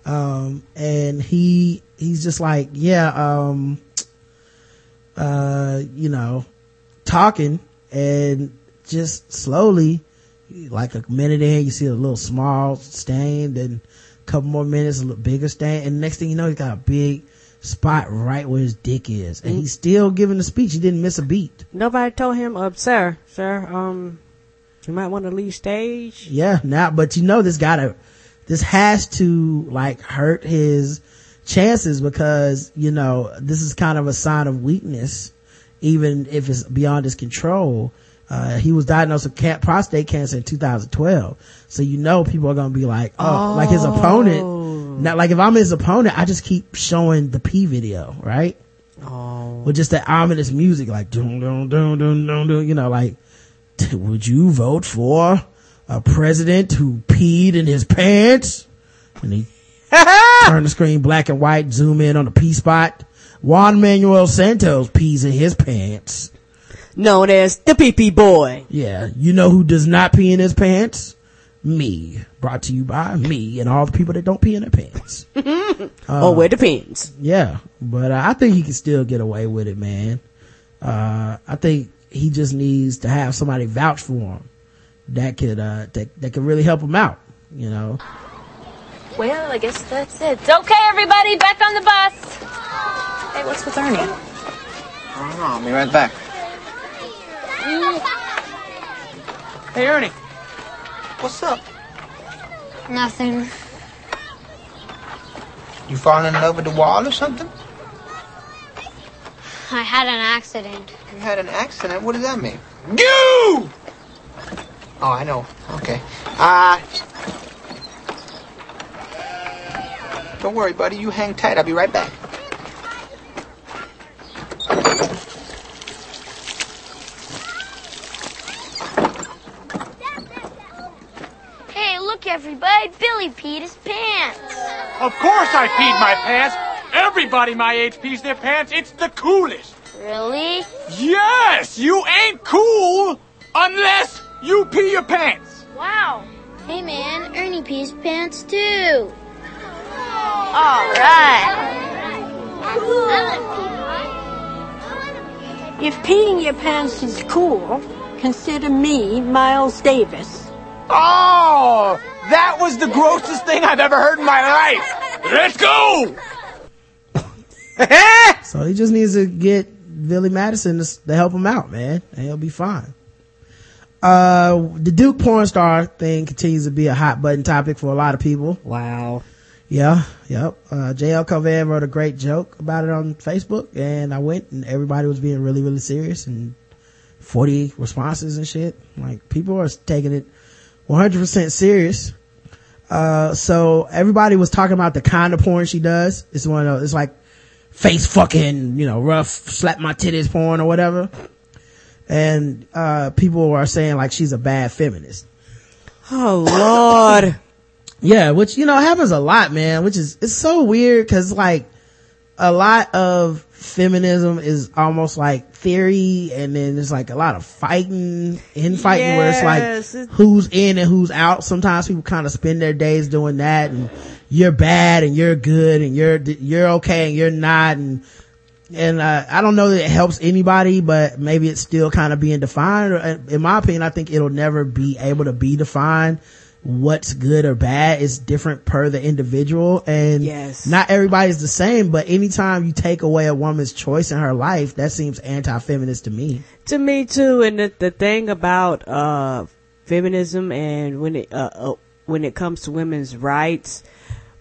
Um, and he, he's just like, yeah, um, uh, you know, talking, and just slowly, like a minute in, you see a little small stain, then a couple more minutes, a little bigger stain, and next thing you know, he's got a big spot right where his dick is, and he's still giving the speech. He didn't miss a beat. Nobody told him, uh, sir, sir, um, you might want to leave stage. Yeah, now, but you know, this gotta, this has to like hurt his chances, because, you know, this is kind of a sign of weakness, even if it's beyond his control. Uh, he was diagnosed with cat prostate cancer in two thousand twelve. So, you know, people are going to be like, oh, oh, like his opponent. Not like if I'm his opponent, I just keep showing the pee video, right? Oh. With just that ominous music, like, dun, dun, dun, dun, dun, dun, you know, like, would you vote for a president who peed in his pants? And he turned the screen black and white, zoom in on the pee spot. Juan Manuel Santos pees in his pants. Known as the pee-pee boy. Yeah. You know who does not pee in his pants? Me. Brought to you by me and all the people that don't pee in their pants. uh, or wear the pants. Yeah. But uh, I think he can still get away with it, man. Uh, I think he just needs to have somebody vouch for him that could, uh, that, that could really help him out, you know? Well, I guess that's it. It's okay, everybody. Back on the bus. Hey, what's with Ernie? I don't know. I'll be right back. Hey, Ernie. What's up? Nothing. You falling in love with the wall or something? I had an accident. You had an accident? What does that mean? You! Oh, I know. Okay. Uh... Don't worry, buddy. You hang tight. I'll be right back. Everybody, Billy peed his pants. Of course I peed my pants. Everybody my age pees their pants. It's the coolest. Really? Yes, you ain't cool unless you pee your pants. Wow. Hey, man, Ernie pees pants, too. All right. If peeing your pants is cool, consider me Miles Davis. Oh, that was the grossest thing I've ever heard in my life. Let's go. So he just needs to get Billy Madison to, to help him out, man, and he'll be fine. Uh, the Duke porn star thing continues to be a hot button topic for a lot of people. Wow. Yeah. Yep. Uh, J L Cauvin wrote a great joke about it on Facebook, and I went, and everybody was being really, really serious, and forty responses and shit. Like, people are taking it one hundred percent serious. Uh, so everybody was talking about the kind of porn she does. It's one of those, it's like face fucking, you know, rough, slap my titties porn or whatever. And, uh, people are saying like she's a bad feminist. Oh, Lord. Yeah, which, you know, happens a lot, man, which is, it's so weird, cause like a lot of feminism is almost like theory, and then there's like a lot of fighting, infighting, yes, where it's like who's in and who's out. Sometimes people kind of spend their days doing that, and you're bad and you're good and you're you're okay and you're not, and and uh, I don't know that it helps anybody, but maybe it's still kind of being defined. In my opinion, I think it'll never be able to be defined what's good or bad is different per the individual, and yes. not everybody's the same, but anytime you take away a woman's choice in her life, that seems anti-feminist to me. To me too. And the, the thing about uh feminism and when it uh, uh when it comes to women's rights,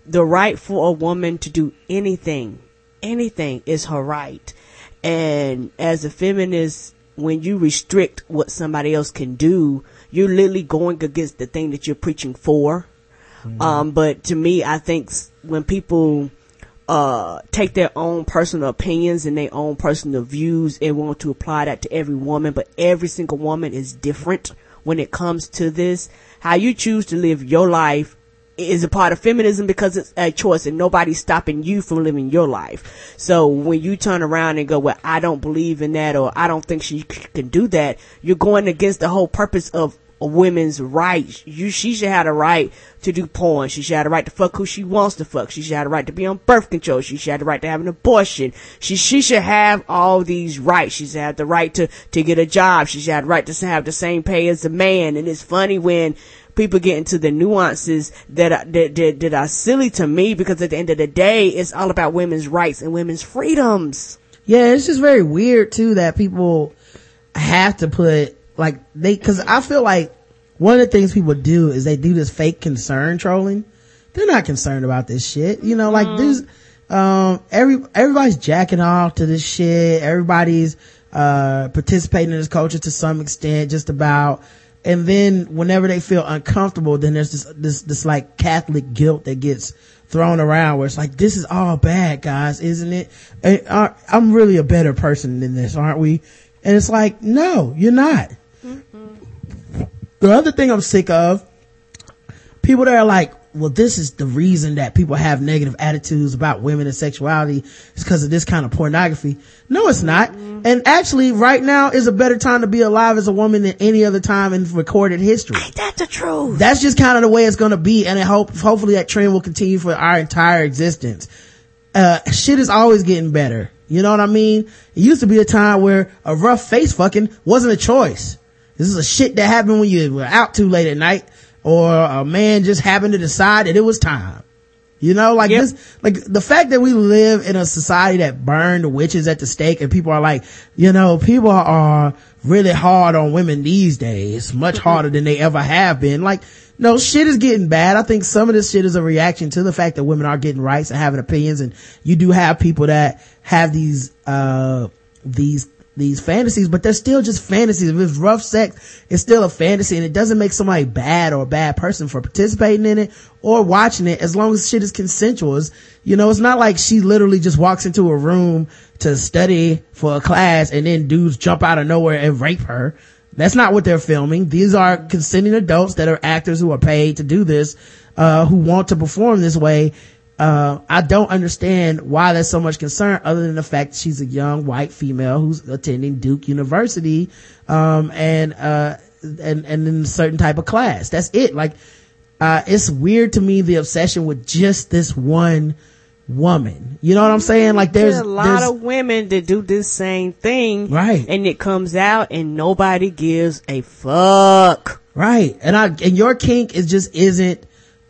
the right for a woman to do anything anything is her right. And as a feminist, when you restrict what somebody else can do, you're literally going against the thing that you're preaching for. Mm-hmm. Um, but to me, I think when people uh, take their own personal opinions and their own personal views and want to apply that to every woman, but every single woman is different when it comes to this. How you choose to live your life is a part of feminism because it's a choice and nobody's stopping you from living your life. So when you turn around and go, well, I don't believe in that, or I don't think she can do that, you're going against the whole purpose of a women's rights. You, she should have the right to do porn. She should have the right to fuck who she wants to fuck. She should have the right to be on birth control. She should have the right to have an abortion. She, she should have all these rights. She should have the right to, to get a job. She should have the right to have the same pay as a man. And it's funny when people get into the nuances that are, that, that, that are silly to me, because at the end of the day, it's all about women's rights and women's freedoms. Yeah, it's just very weird too that people have to put like they, cause I feel like one of the things people do is they do this fake concern trolling. They're not concerned about this shit. You know, like mm. this, um, every, everybody's jacking off to this shit. Everybody's, uh, participating in this culture to some extent, just about. And then whenever they feel uncomfortable, then there's this, this, this like Catholic guilt that gets thrown around where it's like, this is all bad, guys, isn't it? And I, I'm really a better person than this, aren't we? And it's like, no, you're not. Mm-hmm. The other thing I'm sick of, people that are like, well, this is the reason that people have negative attitudes about women and sexuality. It's because of this kind of pornography. No, it's not. Mm-hmm. And actually, right now is a better time to be alive as a woman than any other time in recorded history. Ain't that the truth? That's just kind of the way it's going to be. And I hope, hopefully that trend will continue for our entire existence. Uh, shit is always getting better. You know what I mean? It used to be a time where a rough face fucking wasn't a choice. This is a shit that happened when you were out too late at night. Or a man just happened to decide that it was time. You know, like yep. this, like the fact that we live in a society that burned witches at the stake, and people are like, you know, people are really hard on women these days, much harder than they ever have been. Like, no, shit is getting bad. I think some of this shit is a reaction to the fact that women are getting rights and having opinions. And you do have people that have these, uh, these these fantasies, but they're still just fantasies. If it's rough sex, it's still a fantasy, and it doesn't make somebody bad or a bad person for participating in it or watching it, as long as shit is consensual. It's, you know, it's not like she literally just walks into a room to study for a class and then dudes jump out of nowhere and rape her. That's not what they're filming. These are consenting adults that are actors who are paid to do this, uh who want to perform this way. Uh, I don't understand why there's so much concern, other than the fact that she's a young white female who's attending Duke University, um, and, uh, and, and in a certain type of class. That's it. Like, uh, it's weird to me, the obsession with just this one woman. You know what I'm saying? Like, there's, there's a lot there's, of women that do this same thing. Right. And it comes out and nobody gives a fuck. Right. And I, and your kink is just isn't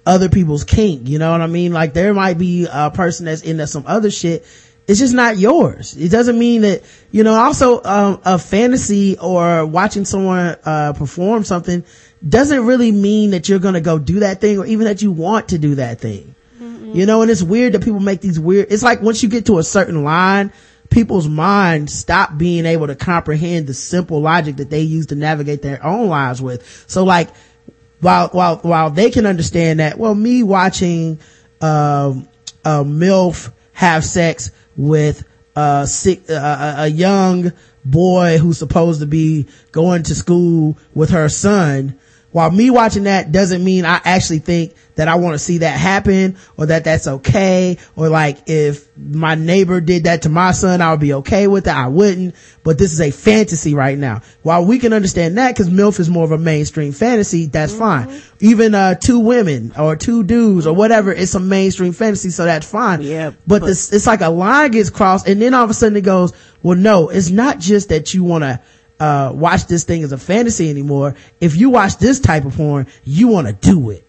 other people's kink. You know what I mean? Like, there might be a person that's into some other shit. It's just not yours. It doesn't mean that, you know, also um, a fantasy or watching someone uh perform something doesn't really mean that you're going to go do that thing, or even that you want to do that thing. Mm-mm. You know, and it's weird that people make these weird, it's like once you get to a certain line, people's minds stop being able to comprehend the simple logic that they use to navigate their own lives with. So like, While, while, while they can understand that, well, me watching, um, a MILF have sex with, uh, sick, uh, a young boy who's supposed to be going to school with her son, while me watching that doesn't mean I actually think that I want to see that happen, or that that's okay, or like if my neighbor did that to my son, I would be okay with it. I wouldn't, but this is a fantasy right now. While we can understand that, because MILF is more of a mainstream fantasy, that's mm-hmm. fine. Even uh two women or two dudes or whatever, it's a mainstream fantasy, so that's fine. Yeah, but, but this, it's like a line gets crossed, and then all of a sudden it goes, well, no, it's not just that you want to uh, watch this thing as a fantasy anymore. If you watch this type of porn, you want to do it.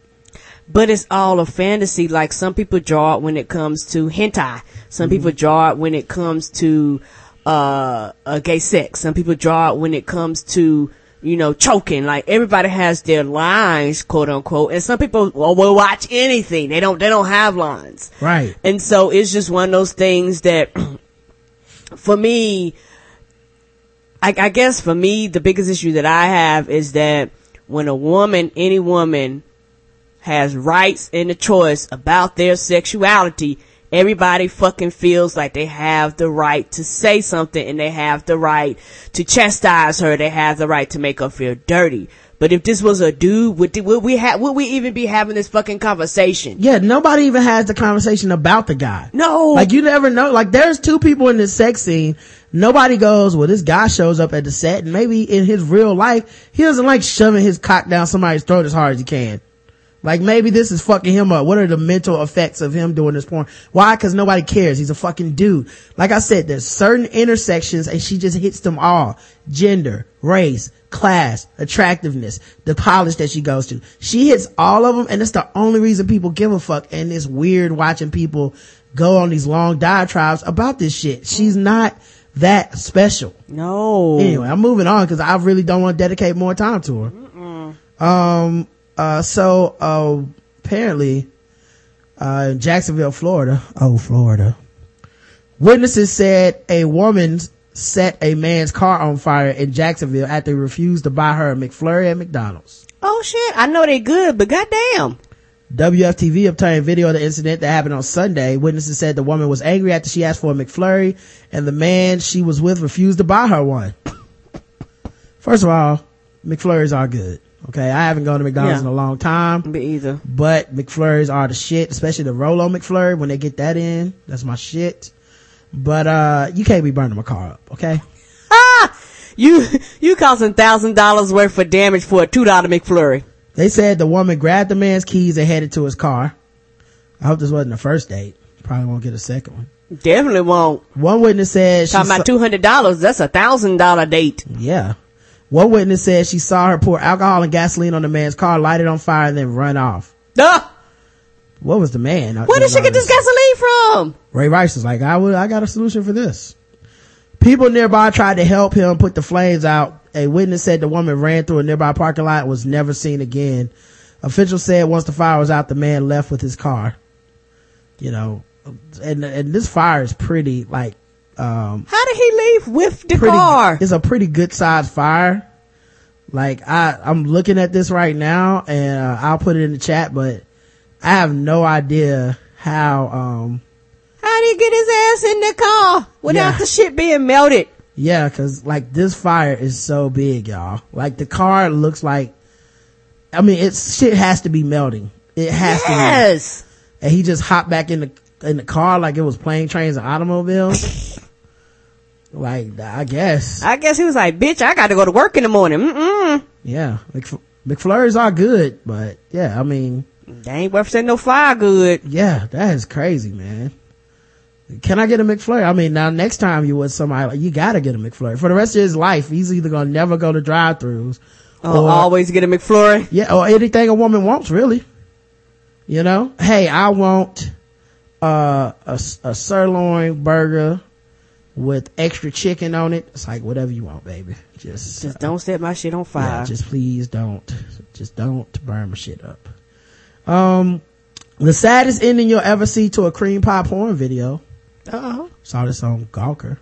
But it's all a fantasy. Like, some people draw it when it comes to hentai. Some mm-hmm. people draw it when it comes to uh, uh gay sex. Some people draw it when it comes to, you know, choking. Like, everybody has their lines, quote unquote. And some people will, will watch anything. They don't, they don't have lines. Right. And so it's just one of those things that for me, I, I guess for me, the biggest issue that I have is that when a woman, any woman, has rights and a choice about their sexuality, everybody fucking feels like they have the right to say something, and they have the right to chastise her. They have the right to make her feel dirty. But if this was a dude, would, would we have, would we even be having this fucking conversation? Yeah, nobody even has the conversation about the guy. No. Like, you never know. Like, there's two people in this sex scene. Nobody goes, well, this guy shows up at the set, and maybe in his real life, he doesn't like shoving his cock down somebody's throat as hard as he can. Like, maybe this is fucking him up. What are the mental effects of him doing this porn? Why? Because nobody cares. He's a fucking dude. Like I said, there's certain intersections, and she just hits them all. Gender, race, class, attractiveness, the college that she goes to. She hits all of them, and it's the only reason people give a fuck. And it's weird watching people go on these long diatribes about this shit. She's not that special. No. Anyway, I'm moving on because I really don't want to dedicate more time to her. Mm-mm. Um... Uh, so, uh, apparently, uh, in Jacksonville, Florida, oh, Florida, witnesses said a woman set a man's car on fire in Jacksonville after he refused to buy her a McFlurry at McDonald's. Oh, shit. I know they good, but goddamn. W F T V obtained video of the incident that happened on Sunday. Witnesses said the woman was angry after she asked for a McFlurry, and the man she was with refused to buy her one. First of all, McFlurries are good. Okay, I haven't gone to McDonald's yeah. in a long time. Me either. But McFlurries are the shit, especially the Rolo McFlurry. When they get that in, that's my shit. But uh you can't be burning my car up, okay? Ah! You you causing one thousand dollars worth of damage for a two dollar McFlurry. They said the woman grabbed the man's keys and headed to his car. I hope this wasn't a first date. Probably won't get a second one. Definitely won't. One witness said... Talking she about so- two hundred dollars, that's a one thousand dollars date. Yeah. One witness said she saw her pour alcohol and gasoline on the man's car, light it on fire, and then run off. Duh. What was the man? Where did she get this gasoline from? Ray Rice was like, I would, I got a solution for this. People nearby tried to help him put the flames out. A witness said the woman ran through a nearby parking lot and was never seen again. Officials said once the fire was out, the man left with his car. You know, and, and this fire is pretty, like, Um, how did he leave with the pretty, car? It's a pretty good sized fire. Like, I, I'm looking at this right now, and uh, I'll put it in the chat, but I have no idea how, um, how did he get his ass in the car without yeah. the shit being melted? Yeah, cause like this fire is so big, y'all. Like, the car looks like, I mean, it's shit has to be melting. It has yes. to. Yes. And he just hopped back in the, in the car like it was Plane, Trains, and Automobiles. Like, I guess. I guess he was like, bitch, I got to go to work in the morning. Mm-mm. Yeah. McF- McFlurries are good, but yeah, I mean. They ain't worth setting no fire good. Yeah, that is crazy, man. Can I get a McFlurry? I mean, now next time you with somebody, like, you got to get a McFlurry. For the rest of his life, he's either going to never go to drive-thrus. Oh, or always get a McFlurry? Yeah, or anything a woman wants, really. You know? Hey, I want uh, a, a sirloin burger with extra chicken on it. It's like, whatever you want, baby. Just just uh, don't set my shit on fire. Yeah, just please don't. Just don't burn my shit up. Um, the saddest ending you'll ever see to a cream pie porn video. Uh-oh. Saw this on Gawker.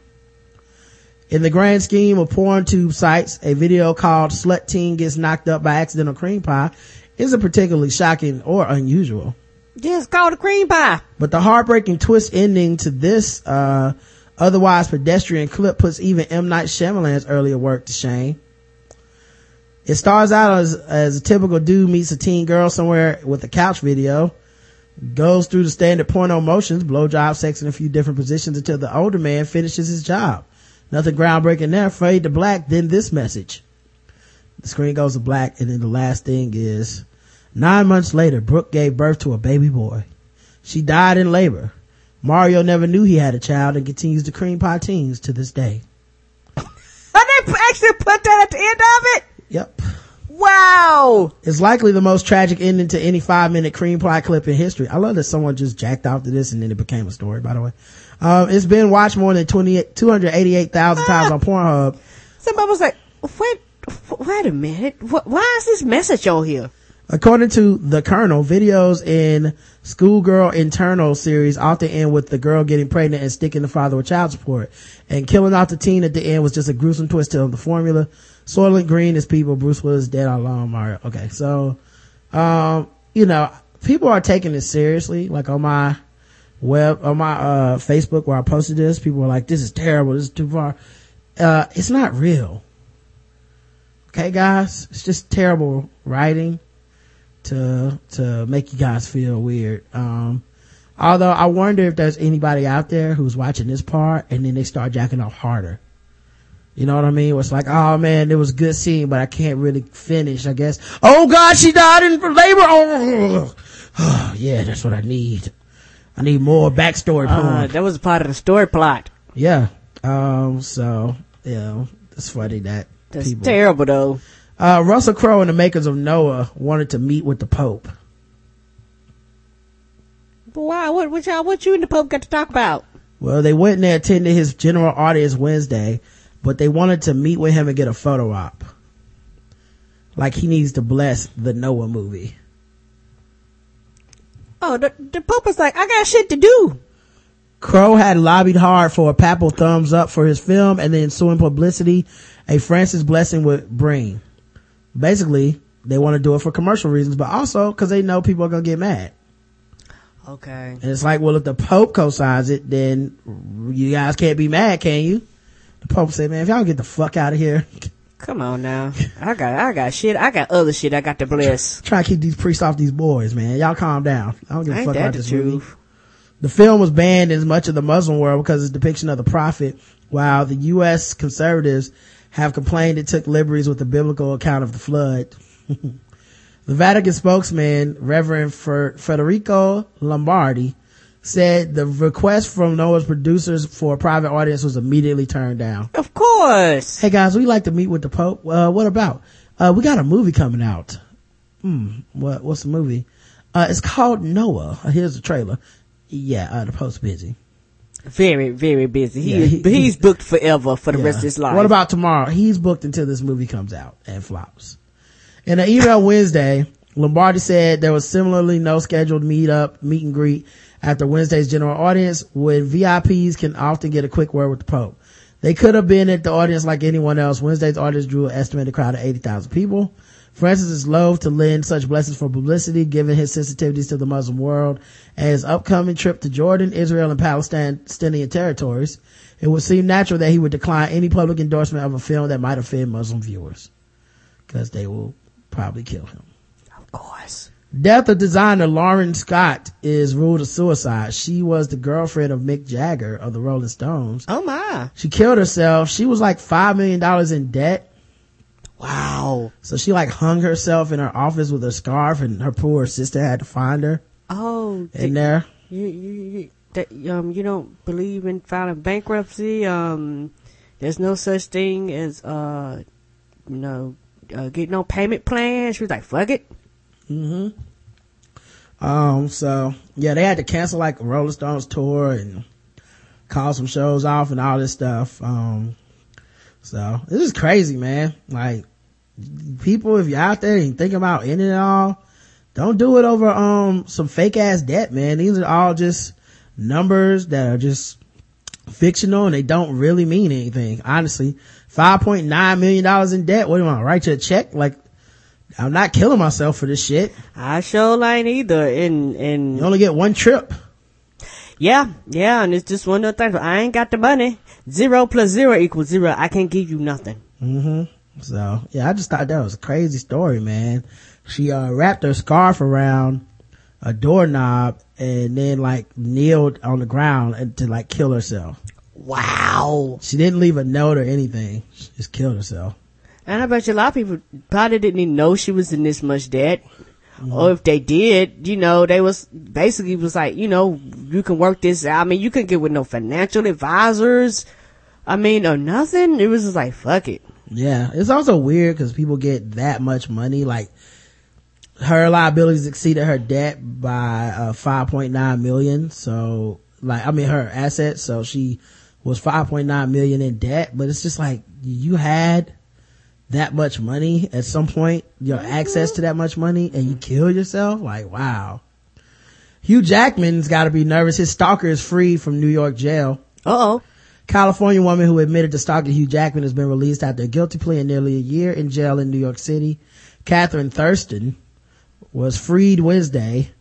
In the grand scheme of porn tube sites, a video called Slut Teen Gets Knocked Up by Accidental Cream Pie isn't particularly shocking or unusual. Just call it a cream pie. But the heartbreaking twist ending to this, uh, otherwise pedestrian clip puts even M. Night Shyamalan's earlier work to shame. It starts out as, as a typical dude meets a teen girl somewhere with a couch video, goes through the standard porno motions, blowjob, sex in a few different positions until the older man finishes his job. Nothing groundbreaking there. Fade to black, then this message. The screen goes to black, and then the last thing is, nine months later, Brooke gave birth to a baby boy. She died in labor. Mario never knew he had a child and continues to cream pie teens to this day. And they, actually put that at the end of it? Yep. Wow. It's likely the most tragic ending to any five minute cream pie clip in history. I love that someone just jacked off to this and then it became a story, by the way. Um, it's been watched more than two hundred eighty-eight thousand times ah. on Pornhub. Somebody was like, wait, wait a minute. Why is this message on here? According to The Colonel, videos in Schoolgirl Internal series often end with the girl getting pregnant and sticking the father with child support. And killing off the teen at the end was just a gruesome twist on the formula. Soylent Green is people. Bruce Willis dead all along, Mario. Okay, so, um, you know, people are taking this seriously. Like on my web, on my uh Facebook where I posted this, people were like, this is terrible. This is too far. Uh, it's not real. Okay, guys? It's just terrible writing. to to make you guys feel weird. Um although I wonder if there's anybody out there who's watching this part and then they start jacking off harder, you know what I mean? It's like, oh man, it was a good scene, but I can't really finish, I guess. Oh god, she died in labor. Oh, oh yeah, that's what I need. I need more backstory porn. Uh, that was part of the story plot. Yeah. Um so yeah, it's funny that that's people, terrible though. Uh, Russell Crowe and the makers of Noah wanted to meet with the Pope. Wow, what, what, y'all, what you and the Pope got to talk about? Well, they went and they attended his general audience Wednesday, but they wanted to meet with him and get a photo op. Like he needs to bless the Noah movie. Oh, the, the Pope was like, I got shit to do. Crowe had lobbied hard for a papal thumbs up for his film and the ensuing publicity a Francis blessing would bring. Basically, they want to do it for commercial reasons, but also because they know people are going to get mad. Okay. And it's like, well, if the Pope co-signs it, then you guys can't be mad, can you? The Pope said, man, if y'all get the fuck out of here. Come on now. I got I got shit. I got other shit I got to bless. Try, try to keep these priests off these boys, man. Y'all calm down. I don't give a fuck about this movie. The film was banned in much of the Muslim world because of its depiction of the prophet, while the U S conservatives have complained it took liberties with the biblical account of the flood. The Vatican spokesman, Reverend Fer- Federico Lombardi, said the request from Noah's producers for a private audience was immediately turned down. Of course. Hey guys, we like to meet with the Pope. Uh, what about? Uh, we got a movie coming out. Hmm. What, what's the movie? Uh, it's called Noah. Here's the trailer. Yeah, uh, the Pope's busy. Very, very busy. He yeah, is, he, he's booked forever for the yeah. rest of his life. What about tomorrow? He's booked until this movie comes out and flops. In an email Wednesday, Lombardi said there was similarly no scheduled meet up, meet and greet after Wednesday's general audience, when V I Ps can often get a quick word with the Pope. They could have been at the audience like anyone else. Wednesday's audience drew an estimated crowd of eighty thousand people. Francis is loath to lend such blessings for publicity, given his sensitivities to the Muslim world and his upcoming trip to Jordan, Israel, and Palestinian territories. It would seem natural that he would decline any public endorsement of a film that might offend Muslim viewers, because they will probably kill him. Of course. Death of designer Lauren Scott is ruled a suicide. She was the girlfriend of Mick Jagger of the Rolling Stones. Oh my. She killed herself. She was like five million dollars in debt. Wow. So she like hung herself in her office with a scarf, and her poor sister had to find her. Oh. In the, there. You, you, that, um, you don't believe in filing bankruptcy. Um, there's no such thing as, uh, you know, uh, get no payment plan. She was like, fuck it. Mm-hmm. Um, so yeah, they had to cancel like Rolling Stones tour and call some shows off and all this stuff. Um, so this is crazy, man. Like, people, if you're out there and thinking about ending it all, don't do it over um some fake ass debt, man. These are all just numbers that are just fictional and they don't really mean anything, honestly. Five point nine million dollars in debt. What do you want, write you a check? Like, I'm not killing myself for this shit. I sure ain't either. And and you only get one trip. Yeah, yeah, and it's just one of those things. I ain't got the money. Zero plus zero equals zero. I can't give you nothing. Mm-hmm. So, yeah, I just thought that was a crazy story, man. She uh, wrapped her scarf around a doorknob and then, like, kneeled on the ground and to, like, kill herself. Wow. She didn't leave a note or anything. She just killed herself. And I bet you a lot of people probably didn't even know she was in this much debt. Mm-hmm. Or if they did, you know, they was basically was like, you know, you can work this out. I mean, you couldn't get with no financial advisors. I mean, or nothing. It was just like, fuck it. Yeah, it's also weird because people get that much money. Like, her liabilities exceeded her debt by uh, five point nine million. So, like, I mean, her assets. So she was five point nine million in debt, but it's just like, you had that much money at some point, your mm-hmm. access to that much money, and you kill yourself. Like, wow. Hugh Jackman's got to be nervous. His stalker is free from New York jail. Uh-oh. California woman who admitted to stalking Hugh Jackman has been released after a guilty plea and nearly a year in jail in New York City. Catherine Thurston was freed Wednesday,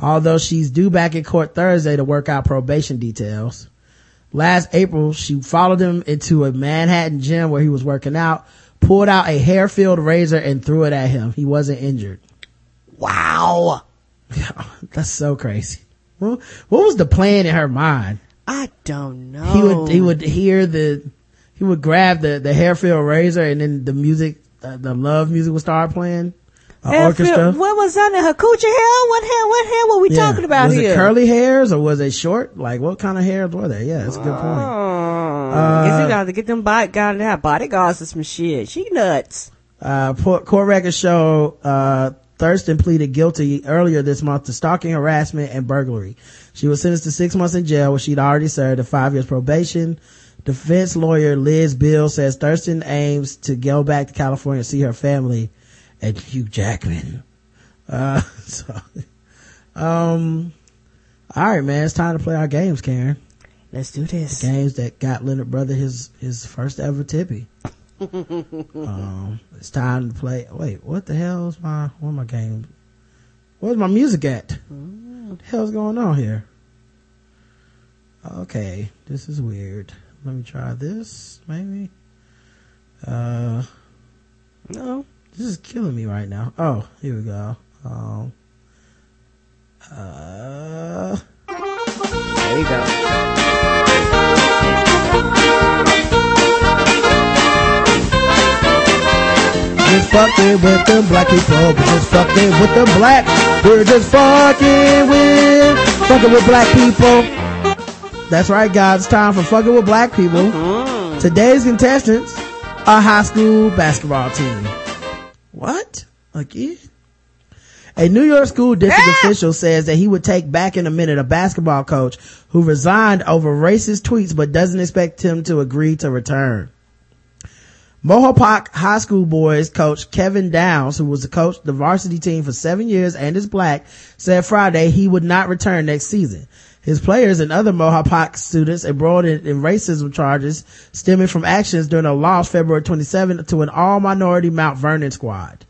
although she's due back in court Thursday to work out probation details. Last April, she followed him into a Manhattan gym where he was working out, pulled out a hair-filled razor, and threw it at him. He wasn't injured. Wow. That's so crazy. What was the plan in her mind? I don't know. He would, he would hear the, he would grab the, the hair-filled razor, and then the music, uh, the love music would start playing. An orchestra. What was under her coochie hair? What hair? What hair were we yeah. talking about was here? Was it curly hairs or was it short? Like, what kind of hairs were they? Yeah, that's a good point. Oh, uh, guess you got to get them body, got to have bodyguards and some shit. She nuts. Uh, court records show, uh, Thurston pleaded guilty earlier this month to stalking, harassment, and burglary. She was sentenced to six months in jail, where she'd already served a five years probation. Defense lawyer Liz Bill says Thurston aims to go back to California and see her family and Hugh Jackman. Uh, so, um, all right, man, it's time to play our games, Karen. Let's do this. The games that got Leonard Brother his his first ever Tippy. um it's time to play. Wait, what the hell is my where my game where's my music at? What the hell's going on here? Okay, this is weird. Let me try this. Maybe uh no, this is killing me right now. Oh, here we go. um uh there you go. Just fucking with the black people, we're just fucking with the black. We're just fucking with, fucking with black people. That's right, guys. It's time for fucking with black people. Mm-hmm. Today's contestants are high school basketball team. What? Again? A New York school district ah! official says that he would take back in a minute a basketball coach who resigned over racist tweets, but doesn't expect him to agree to return. Mohopac High School boys coach Kevin Downs, who was the coach of the varsity team for seven years and is black, said Friday he would not return next season. His players and other Mohopac students embroiled in, in racism charges stemming from actions during a loss February twenty-seventh to an all-minority Mount Vernon squad.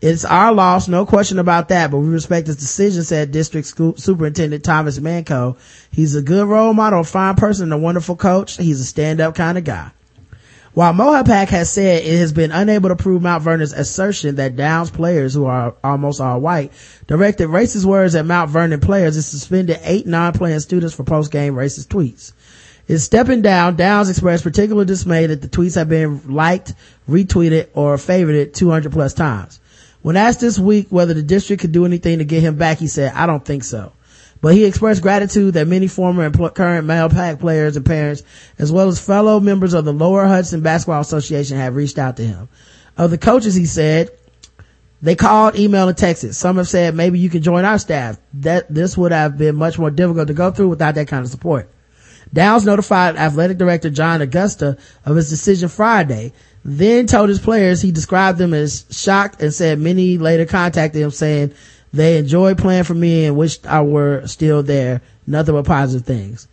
It's our loss, no question about that, but we respect his decision, said District School Superintendent Thomas Manco. He's a good role model, a fine person, and a wonderful coach. He's a stand-up kind of guy. While Mohopac has said it has been unable to prove Mount Vernon's assertion that Downs players, who are almost all white, directed racist words at Mount Vernon players, it suspended eight non-playing students for post-game racist tweets. In stepping down, Downs expressed particular dismay that the tweets have been liked, retweeted, or favorited two hundred plus times. When asked this week whether the district could do anything to get him back, he said, "I don't think so." But he expressed gratitude that many former and pl- current Mahopac players and parents, as well as fellow members of the Lower Hudson Basketball Association, have reached out to him. Of the coaches, he said, they called, emailed, and texted. Some have said, maybe you can join our staff. That This would have been much more difficult to go through without that kind of support. Downs notified athletic director John Augusta of his decision Friday, then told his players he described them as shocked and said many later contacted him saying, they enjoyed playing for me and wished I were still there. Nothing but positive things.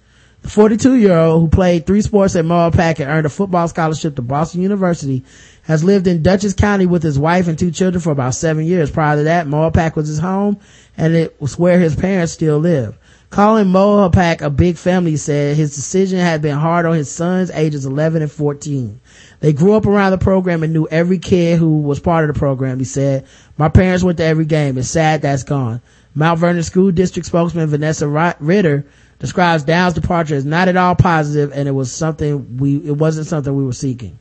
The forty-two-year-old who played three sports at Moorpark and earned a football scholarship to Boston University has lived in Dutchess County with his wife and two children for about seven years. Prior to that, Moorpark was his home, and it was where his parents still live. Calling Moorpark a big family, he said his decision had been hard on his sons, ages eleven and fourteen. They grew up around the program and knew every kid who was part of the program, he said. My parents went to every game. It's sad that's gone. Mount Vernon School District spokesman Vanessa Ritter describes Downs' departure as not at all positive, and it was something we it wasn't something we were seeking.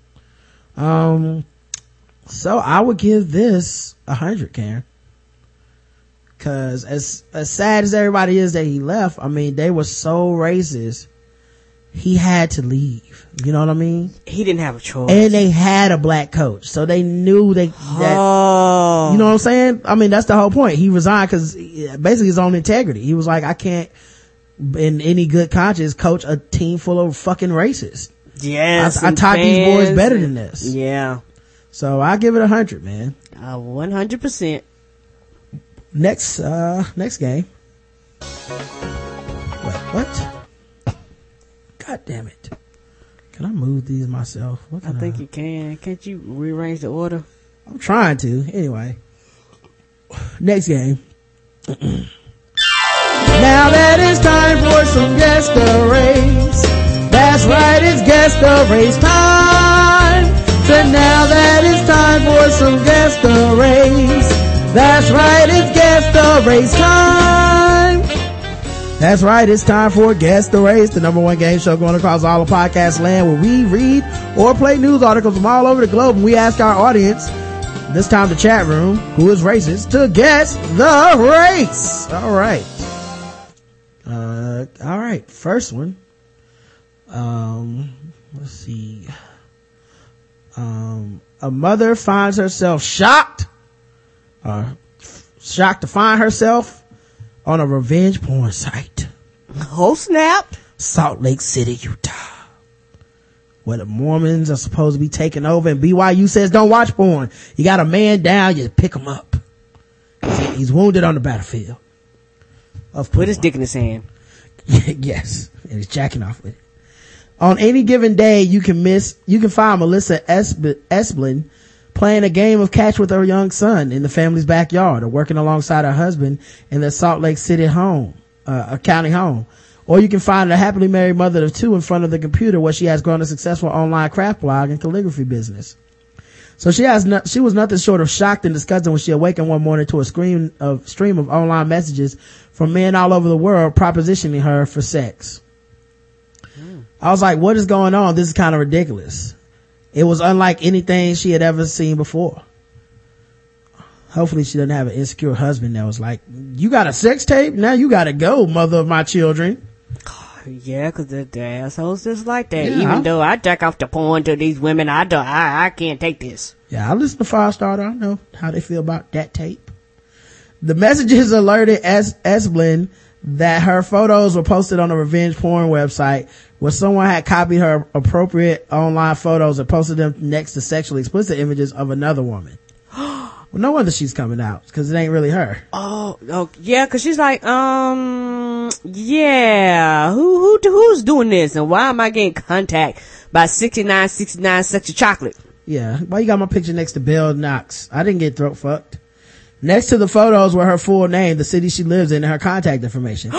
Um, so I would give this a hundred, Karen, because as as sad as everybody is that he left, I mean they were so racist he had to leave. You know what I mean? He didn't have a choice. And they had a black coach, so they knew they. That, oh. You know what I'm saying? I mean, that's the whole point. He resigned because basically his own integrity. He was like, I can't, in any good conscience, coach a team full of fucking racists. Yes, I, I taught these boys better than this. Yeah. So I give it a hundred, man. Uh, one hundred percent. Next, uh, next game. Wait, what? God damn it. Can I move these myself? What can I think I... you can. Can't you rearrange the order? I'm trying to. Anyway. Next game. Now that it's time for some guess the race. That's right, it's guess the race time. So now that it's time for some guess the race. That's right, it's guess the race time. That's right, it's time for Guess the Race, the number one game show going across all of podcast land, where we read or play news articles from all over the globe, and we ask our audience, this time the chat room, who is racist, to guess the race. All right. Uh, all right, first one. Um, let's see. Um, a mother finds herself shocked, uh, shocked to find herself on a revenge porn site. Oh snap. Salt Lake City, Utah, where the Mormons are supposed to be taking over, and B Y U says don't watch porn. You got a man down, you pick him up. He's wounded on the battlefield. Of Put his dick in his hand. Yes, and he's jacking off with it. On any given day, you can miss, you can find Melissa Esb- Esplin playing a game of catch with her young son in the family's backyard, or working alongside her husband in their Salt Lake City home, uh, a county home. Or you can find a happily married mother of two in front of the computer, where she has grown a successful online craft blog and calligraphy business. So she has no, she was nothing short of shocked and disgusted when she awakened one morning to a stream of, stream of online messages from men all over the world propositioning her for sex. Mm. I was like, what is going on? This is kind of ridiculous. It was unlike anything she had ever seen before. Hopefully she doesn't have an insecure husband that was like, you got a sex tape? Now you gotta go, mother of my children. Yeah, cause the, the assholes just like that. Yeah, Even I'm, though I jack off the porn to these women, I don't, I, I can't take this. Yeah, I listen to Five Starter. I know how they feel about that tape. The messages alerted Es- Esplin that her photos were posted on a revenge porn website, where someone had copied her appropriate online photos and posted them next to sexually explicit images of another woman. Well, no wonder she's coming out, because it ain't really her. Oh, oh yeah, because she's like, um, yeah, who, who, who's doing this, and why am I getting contact by sixty-nine sixty-nine Sexy Chocolate? Yeah, why you got my picture next to Bell Knox? I didn't get throat fucked. Next to the photos were her full name, the city she lives in, and her contact information.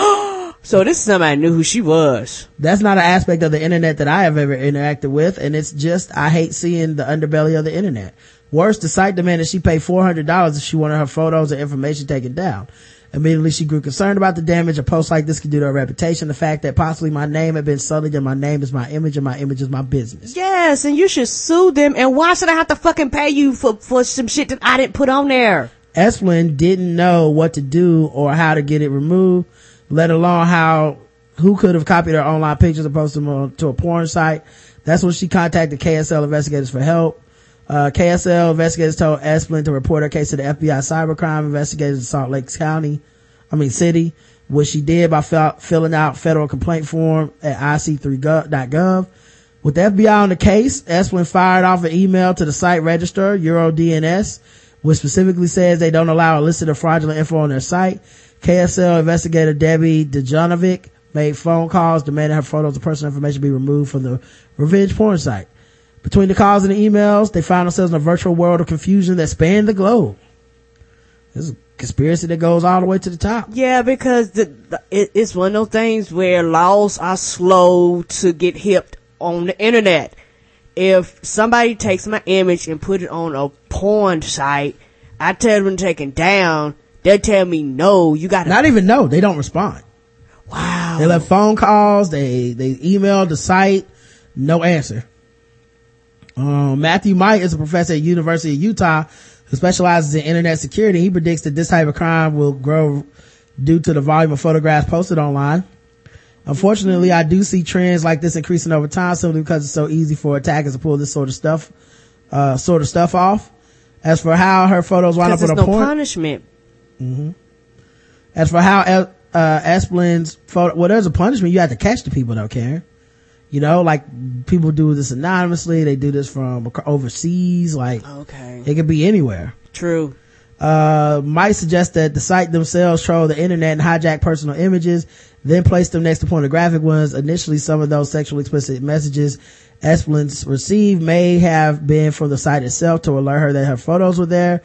So this is somebody knew who she was. That's not an aspect of the internet that I have ever interacted with, and it's just, I hate seeing the underbelly of the internet. Worse, the site demanded she pay four hundred dollars if she wanted her photos and information taken down. Immediately, she grew concerned about the damage a post like this could do to her reputation, the fact that possibly my name had been sullied, and my name is my image, and my image is my business. Yes, and you should sue them, and why should I have to fucking pay you for, for some shit that I didn't put on there? Esplin didn't know what to do or how to get it removed, let alone how, who could have copied her online pictures and posted them on, to a porn site. That's when she contacted K S L investigators for help. Uh, K S L investigators told Esplin to report her case to the F B I cybercrime investigators in Salt Lake County, I mean City, which she did by f- filling out federal complaint form at I C three dot gov. With the F B I on the case, Esplin fired off an email to the site registrar, EuroDNS, which specifically says they don't allow a listed or fraudulent info on their site. K S L investigator Debbie Dejanovic made phone calls, demanding her photos and personal information be removed from the revenge porn site. Between the calls and the emails, they found themselves in a virtual world of confusion that spanned the globe. This is a conspiracy that goes all the way to the top. Yeah, because the, the, it, it's one of those things where laws are slow to get hipped on the internet. If somebody takes my image and put it on a porn site, I tell them to take it down. They tell me no. You got not even no. They don't respond. Wow. They left phone calls. They they emailed the site. No answer. Um, Matthew Mike is a professor at University of Utah who specializes in internet security. He predicts that this type of crime will grow due to the volume of photographs posted online. Unfortunately, I do see trends like this increasing over time simply because it's so easy for attackers to pull this sort of stuff, uh, sort of stuff off. As for how her photos wind up on a no porn, punishment. Mm-hmm. As for how uh, Esplin's photo, well, there's a punishment. You have to catch the people though, Karen. You know, like people do this anonymously. They do this from overseas. Like, okay, it could be anywhere. True. Uh, might suggest that the site themselves troll the internet and hijack personal images, then place them next to pornographic ones. Initially, some of those sexually explicit messages Esplin's received may have been from the site itself to alert her that her photos were there.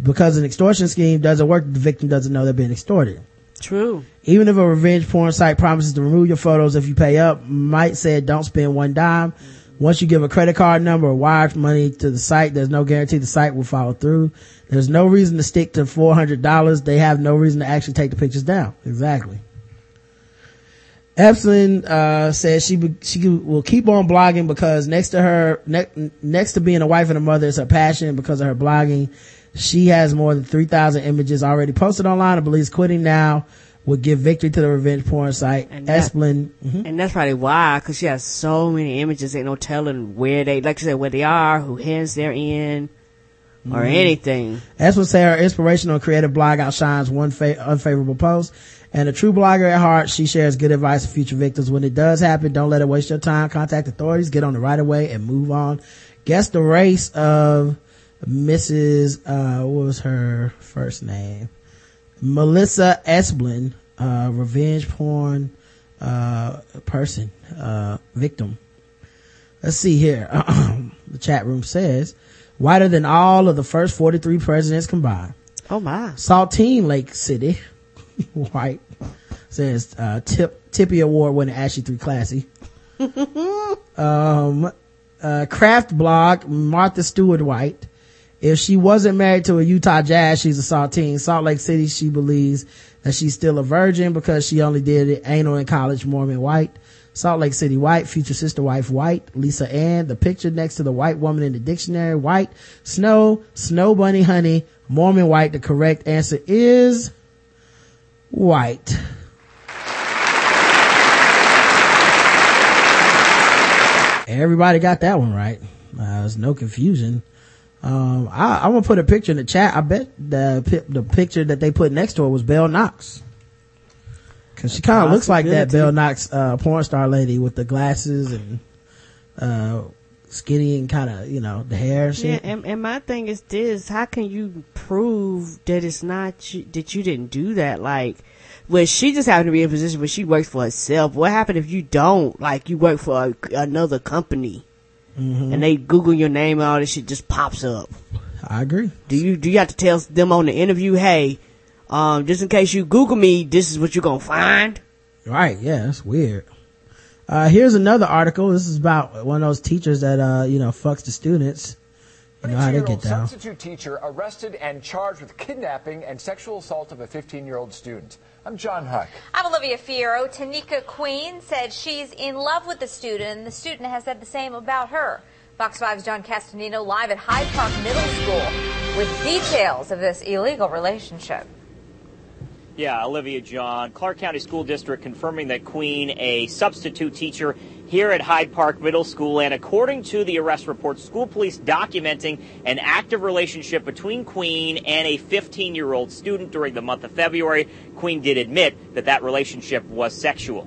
Because an extortion scheme doesn't work, the victim doesn't know they're being extorted. True. Even if a revenge porn site promises to remove your photos if you pay up, might said don't spend one dime. Once you give a credit card number or wire money to the site, there's no guarantee the site will follow through. There's no reason to stick to four hundred dollars. They have no reason to actually take the pictures down. Exactly. Epson, uh, says she, be, she will keep on blogging because next to her, ne- next to being a wife and a mother is her passion. Because of her blogging, she has more than three thousand images already posted online and believes quitting now would give victory to the revenge porn site. And Esplin. That, mm-hmm. And that's probably why, because she has so many images. Ain't no telling where they, like you said, where they are, who hands they're in, or mm-hmm. anything. Esplin said her inspirational creative blog outshines one fa- unfavorable post. And a true blogger at heart, she shares good advice for future victims. When it does happen, don't let it waste your time. Contact authorities, get on the right of way, and move on. Guess the race of Missus Uh, what was her first name? Melissa Esplin, uh, revenge porn, uh, person, uh, victim. Let's see here. The chat room says, whiter than all of the first forty-three presidents combined. Oh my. Saltine Lake City. White says uh tip tippy award winning Ashley three classy. um uh craft blog Martha Stewart White. If she wasn't married to a Utah Jazz, she's a Saltine. Salt Lake City, she believes that she's still a virgin because she only did it anal in college. Mormon White. Salt Lake City White, future sister wife White. Lisa Ann, the picture next to the white woman in the dictionary. White. Snow, Snow Bunny Honey, Mormon White. The correct answer is White. Everybody got that one right. Uh, there's no confusion. Um, I, I'm gonna put a picture in the chat. I bet the the picture that they put next to her was Belle Knox, because she kind of looks like that Belle Knox uh, porn star lady with the glasses and uh, skinny and kind of, you know, the hair and shit. Yeah, and, and my thing is this: how can you prove that it's not you, that you didn't do that? Like, well, she just happened to be in a position where she works for herself. What happened if you don't? Like, you work for a, another company, mm-hmm. and they Google your name and all this shit just pops up. I agree. Do you do you have to tell them on the interview, hey, um, just in case you Google me, this is what you're gonna find? Right? Yeah, that's weird. Uh, here's another article. This is about one of those teachers that, uh, you know, fucks the students. You know how they get down. Substitute teacher arrested and charged with kidnapping and sexual assault of a fifteen-year-old student. I'm John Huck. I'm Olivia Fierro. Tanika Queen said she's in love with the student, and the student has said the same about her. Fox five's John Castanino live at Hyde Park Middle School with details of this illegal relationship. Yeah, Olivia, John. Clark County School District confirming that Queen, a substitute teacher here at Hyde Park Middle School, and according to the arrest report, school police documenting an active relationship between Queen and a fifteen-year-old student during the month of February. Queen did admit that that relationship was sexual.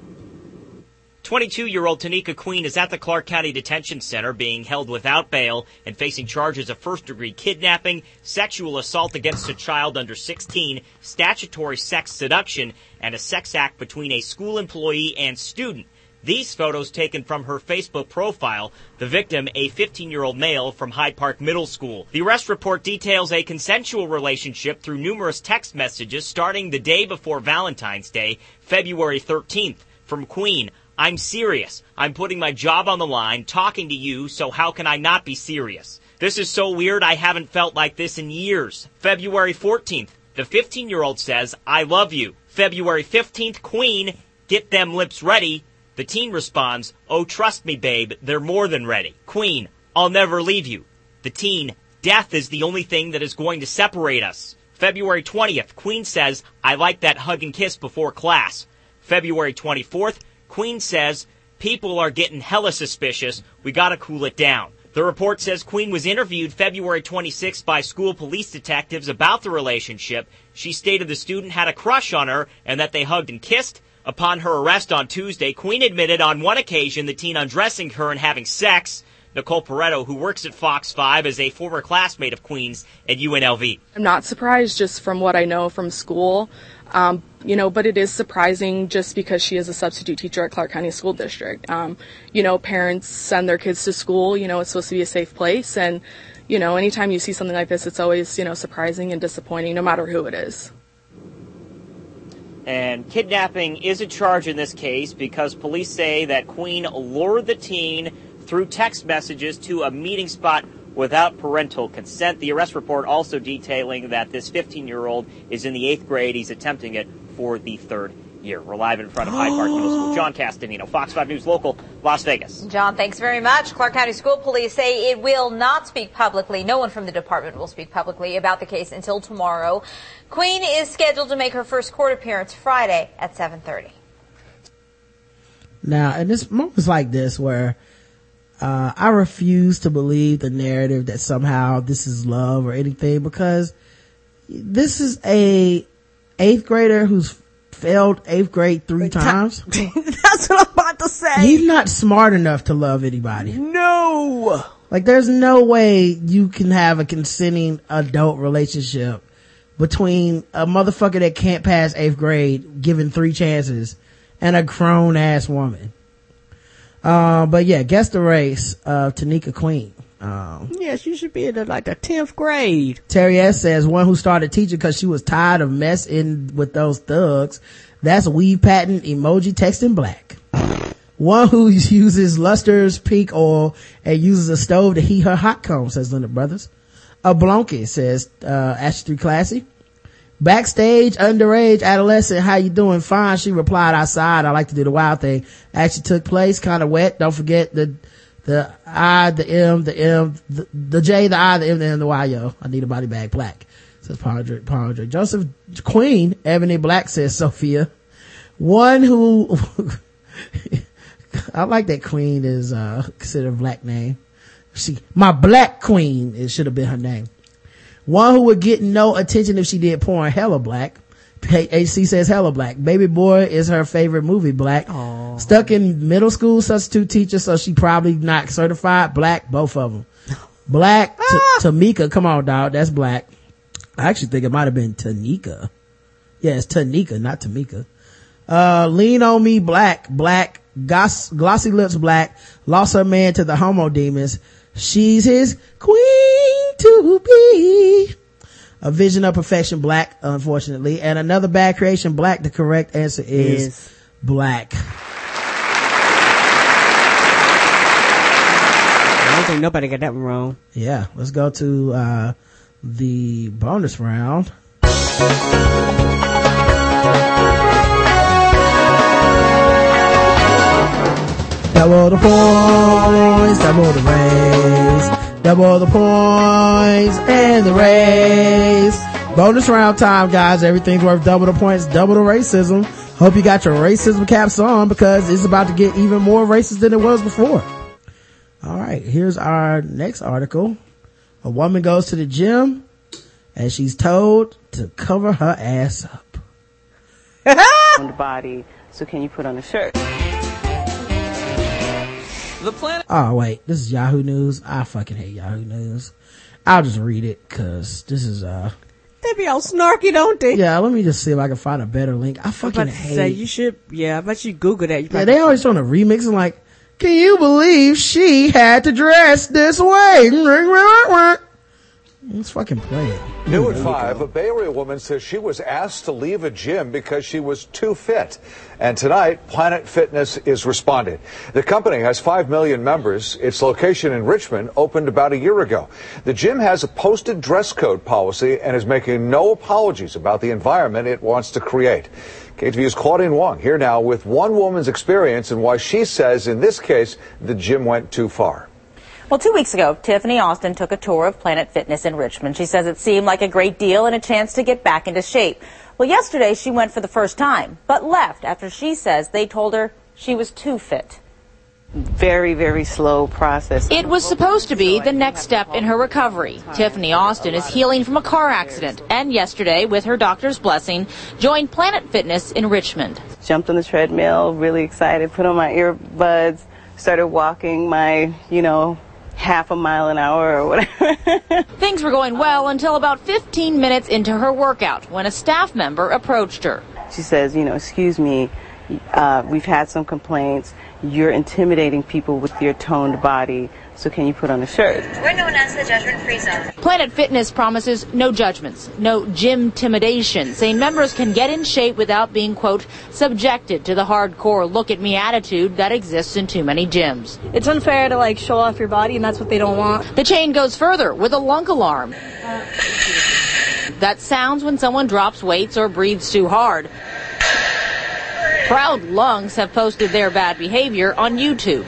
twenty-two-year-old Tanika Queen is at the Clark County Detention Center being held without bail and facing charges of first-degree kidnapping, sexual assault against a child under sixteen, statutory sex seduction, and a sex act between a school employee and student. These photos taken from her Facebook profile, the victim, a fifteen-year-old male from Hyde Park Middle School. The arrest report details a consensual relationship through numerous text messages starting the day before Valentine's Day, February thirteenth, from Queen. I'm serious. I'm putting my job on the line, talking to you, so how can I not be serious? This is so weird, I haven't felt like this in years. February fourteenth, the fifteen-year-old says, I love you. February fifteenth, Queen, get them lips ready. The teen responds, oh, trust me, babe, they're more than ready. Queen, I'll never leave you. The teen, death is the only thing that is going to separate us. February twentieth, Queen says, I like that hug and kiss before class. February twenty-fourth, Queen says, people are getting hella suspicious. We gotta cool it down. The report says Queen was interviewed February twenty-sixth by school police detectives about the relationship. She stated the student had a crush on her and that they hugged and kissed. Upon her arrest on Tuesday, Queen admitted on one occasion the teen undressing her and having sex. Nicole Pareto, who works at Fox five, is a former classmate of Queen's at U N L V. I'm not surprised just from what I know from school, um, you know, but it is surprising just because she is a substitute teacher at Clark County School District. Um, you know, parents send their kids to school, you know, it's supposed to be a safe place. And, you know, anytime you see something like this, it's always, you know, surprising and disappointing, no matter who it is. And kidnapping is a charge in this case because police say that Queen lured the teen through text messages to a meeting spot without parental consent. The arrest report also detailing that this fifteen-year-old is in the eighth grade. He's attempting it for the third year. We're live in front of Hyde Park Middle School. John Castanino, Fox five News Local, Las Vegas. John, thanks very much. Clark County School Police say it will not speak publicly. No one from the department will speak publicly about the case until tomorrow. Queen is scheduled to make her first court appearance Friday at seven thirty. Now, and this moments like this where Uh, I refuse to believe the narrative that somehow this is love or anything, because this is a eighth grader who's failed eighth grade three times. That's what I'm about to say. He's not smart enough to love anybody. No. Like, there's no way you can have a consenting adult relationship between a motherfucker that can't pass eighth grade, given three chances, and a grown ass woman. Uh, but yeah, guess the race of Tanika Queen. Um, yeah, she should be in the, like the tenth grade. Terry S. says, one who started teaching because she was tired of messing with those thugs. That's weed patent, emoji texting black. One who uses Luster's peak oil and uses a stove to heat her hot comb, says Leonard Brothers. A Blonky, says, uh, Ashley Classy. Backstage, underage, adolescent, how you doing? Fine. She replied, outside. I like to do the wild thing. Actually took place, kind of wet. Don't forget the, the I, the M, the M, the, the J, the I, the M, the M, the Y, yo. I need a body bag black, says Pondre, Pondre. Joseph Queen, Ebony Black, says Sophia. One who, I like that Queen is, uh, considered a black name. She, my black queen, it should have been her name. One who would get no attention if she did porn, hella black. H C says hella black. Baby Boy is her favorite movie, black. Aww. Stuck in middle school, substitute teacher, so she probably not certified, black, both of them. Black, ah. T- Tamika, come on, dog, that's black. I actually think it might have been Tanika. Yeah, it's Tanika, not Tamika. Uh, Lean on Me, black, black, goss, glossy lips, black, lost her man to the homo demons. She's his queen to be. A vision of perfection, black, unfortunately. And another bad creation, black. The correct answer is yes. Black. I don't think nobody got that one wrong. Yeah, let's go to uh the bonus round. Double the points, double the raise, double the points and the raise. Bonus round time, guys. Everything's worth double the points, double the racism. Hope you got your racism caps on, because it's about to get even more racist than it was before. All right, here's our next article. A woman goes to the gym and she's told to cover her ass up. On the body, so can you put on a shirt? The planet. Oh wait, this is Yahoo News. I fucking hate Yahoo News. I'll just read it, cause this is uh. They be all snarky, don't they? Yeah, let me just see if I can find a better link. I fucking I'm about to hate. Say you should. Yeah, I bet you Google that. You yeah, they always on a remix and like, can you believe she had to dress this way? Let's fucking play it. New at five, a Bay Area woman says she was asked to leave a gym because she was too fit. And tonight, Planet Fitness is responding. The company has five million members. Its location in Richmond opened about a year ago. The gym has a posted dress code policy and is making no apologies about the environment it wants to create. K T V U's Claudine Wong here now with one woman's experience and why she says in this case the gym went too far. Well, two weeks ago, Tiffany Austin took a tour of Planet Fitness in Richmond. She says it seemed like a great deal and a chance to get back into shape. Well, yesterday she went for the first time, but left after she says they told her She was too fit. Very, very slow process. It was supposed to be the next step in her recovery. Tiffany Austin is healing from a car accident and yesterday, with her doctor's blessing, joined Planet Fitness in Richmond. Jumped on the treadmill, really excited, put on my earbuds, started walking my, you know, half a mile an hour or whatever. Things were going well until about fifteen minutes into her workout when a staff member approached her. She says, you know, excuse me, uh, we've had some complaints. You're intimidating people with your toned body, so can you put on a shirt? We're known as the judgment-free zone. Planet Fitness promises no judgments, no gym-timidation, saying members can get in shape without being, quote, subjected to the hardcore look-at-me attitude that exists in too many gyms. It's unfair to, like, show off your body, and that's what they don't want. The chain goes further with a lunk alarm. Uh, that sounds when someone drops weights or breathes too hard. Proud lungs have posted their bad behavior on YouTube.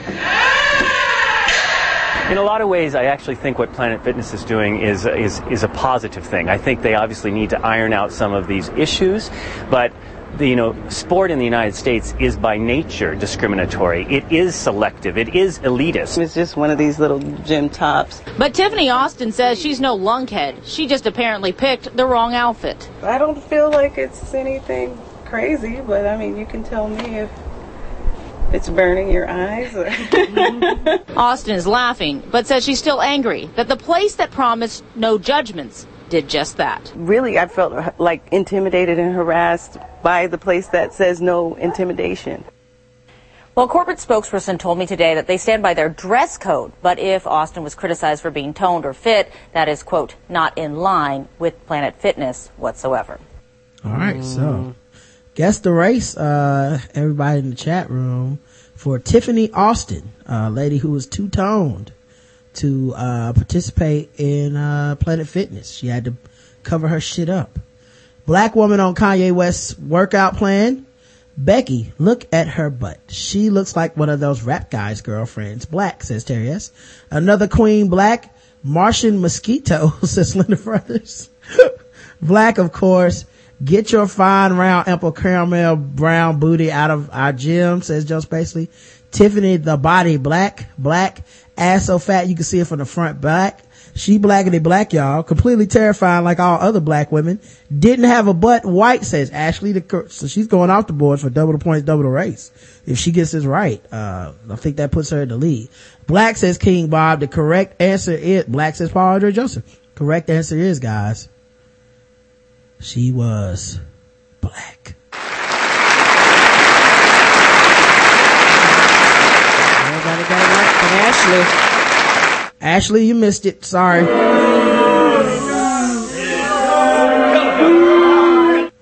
In a lot of ways, I actually think what Planet Fitness is doing is, is, is a positive thing. I think they obviously need to iron out some of these issues, but the, you know, sport in the United States is by nature discriminatory. It is selective. It is elitist. It's just one of these little gym tops. But Tiffany Austin says she's no lunkhead. She just apparently picked the wrong outfit. I don't feel like it's anything crazy, but I mean, you can tell me if it's burning your eyes. Or Austin is laughing, but says she's still angry that the place that promised no judgments did just that. Really, I felt like intimidated and harassed by the place that says no intimidation. Well, a corporate spokesperson told me today that they stand by their dress code, but if Austin was criticized for being toned or fit, that is, quote, not in line with Planet Fitness whatsoever. All right, so guess the race, uh, everybody in the chat room, for Tiffany Austin, a lady who was two-toned to uh, participate in uh, Planet Fitness. She had to cover her shit up. Black woman on Kanye West's workout plan. Becky, look at her butt. She looks like one of those rap guys' girlfriends. Black, says Terry S. Another queen, Black. Martian Mosquito, says Linda Brothers. Black, of course. Get your fine, round, ample caramel brown booty out of our gym, says Joe Spacely. Tiffany, the body, Black. Black. Ass so fat you can see it from the front, Black. She blackity black, y'all. Completely terrifying like all other Black women. Didn't have a butt, white, says Ashley. The, so she's going off the board for double the points, double the race. If she gets this right, uh, I think that puts her in the lead. Black, says King Bob. The correct answer is, Black, says Paul Andre Joseph. Correct answer is, guys, she was Black. Everybody got it right from Ashley. Ashley, you missed it. Sorry.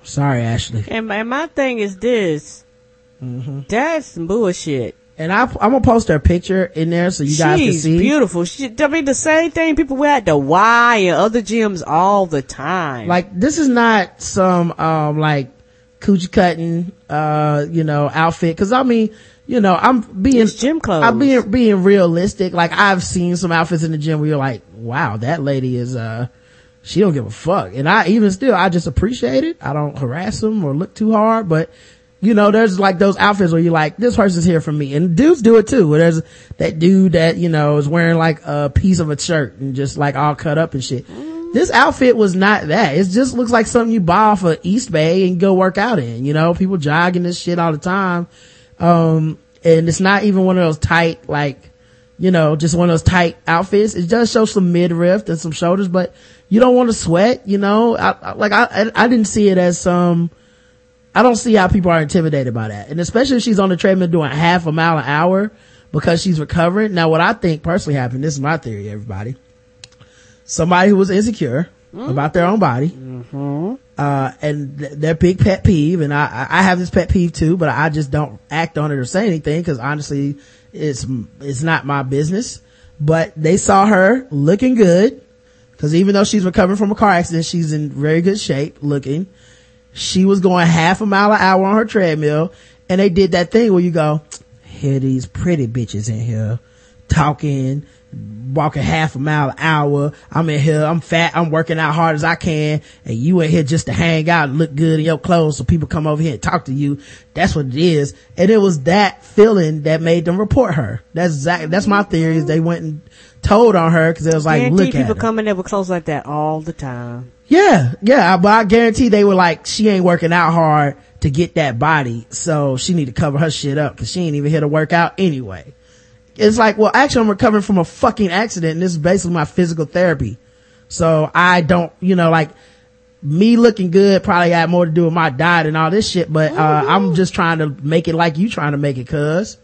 Sorry, Ashley. And my, my thing is this. Mm-hmm. That's some bullshit. And I, I'm gonna post her picture in there so you guys She's can see. She's beautiful. She, I mean, the same thing people wear at the Y and other gyms all the time. Like, this is not some, um, like, coochie cutting, uh, you know, outfit. Cause I mean, you know, I'm being, it's gym clothes. I'm being, being realistic. Like, I've seen some outfits in the gym where you're like, wow, that lady is, uh, she don't give a fuck. And I, even still, I just appreciate it. I don't harass them or look too hard, but you know, there's like those outfits where you're like, this person's here for me. And dudes do it too. Where there's that dude that, you know, is wearing like a piece of a shirt and just like all cut up and shit. Mm. This outfit was not that. It just looks like something you buy off of East Bay and go work out in. You know, people jogging this shit all the time. Um, and it's not even one of those tight, like, you know, just one of those tight outfits. It does show some midriff and some shoulders, but you don't want to sweat, you know. I, I, like, I, I didn't see it as some, um, I don't see how people are intimidated by that. And especially if she's on the treadmill doing half a mile an hour because she's recovering. Now, what I think personally happened, this is my theory, everybody. Somebody who was insecure mm-hmm. about their own body, mm-hmm. uh, and th- their big pet peeve. And I, I have this pet peeve too, but I just don't act on it or say anything because honestly, it's, it's not my business, but they saw her looking good because even though she's recovering from a car accident, she's in very good shape looking. She was going half a mile an hour on her treadmill, and they did that thing where you go, here these pretty bitches in here talking, walking half a mile an hour. I'm in here, I'm fat, I'm working out hard as I can, and you in here just to hang out and look good in your clothes so people come over here and talk to you. That's what it is. And it was that feeling that made them report her. That's exactly, that's my theory, is they went and told on her because it was like, guarantee look at people her. Coming there with clothes like that all the time. Yeah, yeah, but I guarantee they were like, she ain't working out hard to get that body, so she need to cover her shit up because she ain't even here to work out anyway. It's like, well, actually, I'm recovering from a fucking accident, and this is basically my physical therapy. So I don't, you know, like, me looking good probably had more to do with my diet and all this shit, but uh mm-hmm. I'm just trying to make it like you trying to make it, cuz.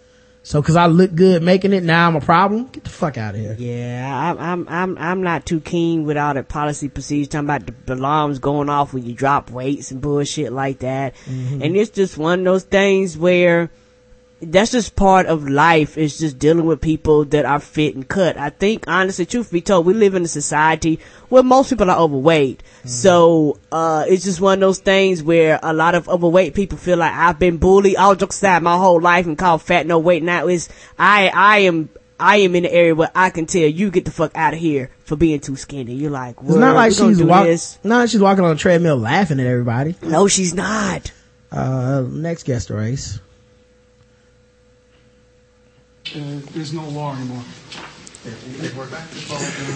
So because I look good making it, now I'm a problem? Get the fuck out of here. Yeah, I'm I'm I'm I'm not too keen with all the policy procedures, talking about the alarms going off when you drop weights and bullshit like that. Mm-hmm. And it's just one of those things where that's just part of life. It's just dealing with people that are fit and cut. I think, honestly, truth be told, we live in a society where most people are overweight. Mm-hmm. So uh it's just one of those things where a lot of overweight people feel like, I've been bullied, all jokes aside, my whole life, and called fat, no weight. Now it's I I am I am in the area where I can tell you, get the fuck out of here for being too skinny. You're like, well, it's not like she's walking. Not she's walking on a treadmill laughing at everybody. No, she's not. Uh next guest, Race. Uh, there's no law anymore.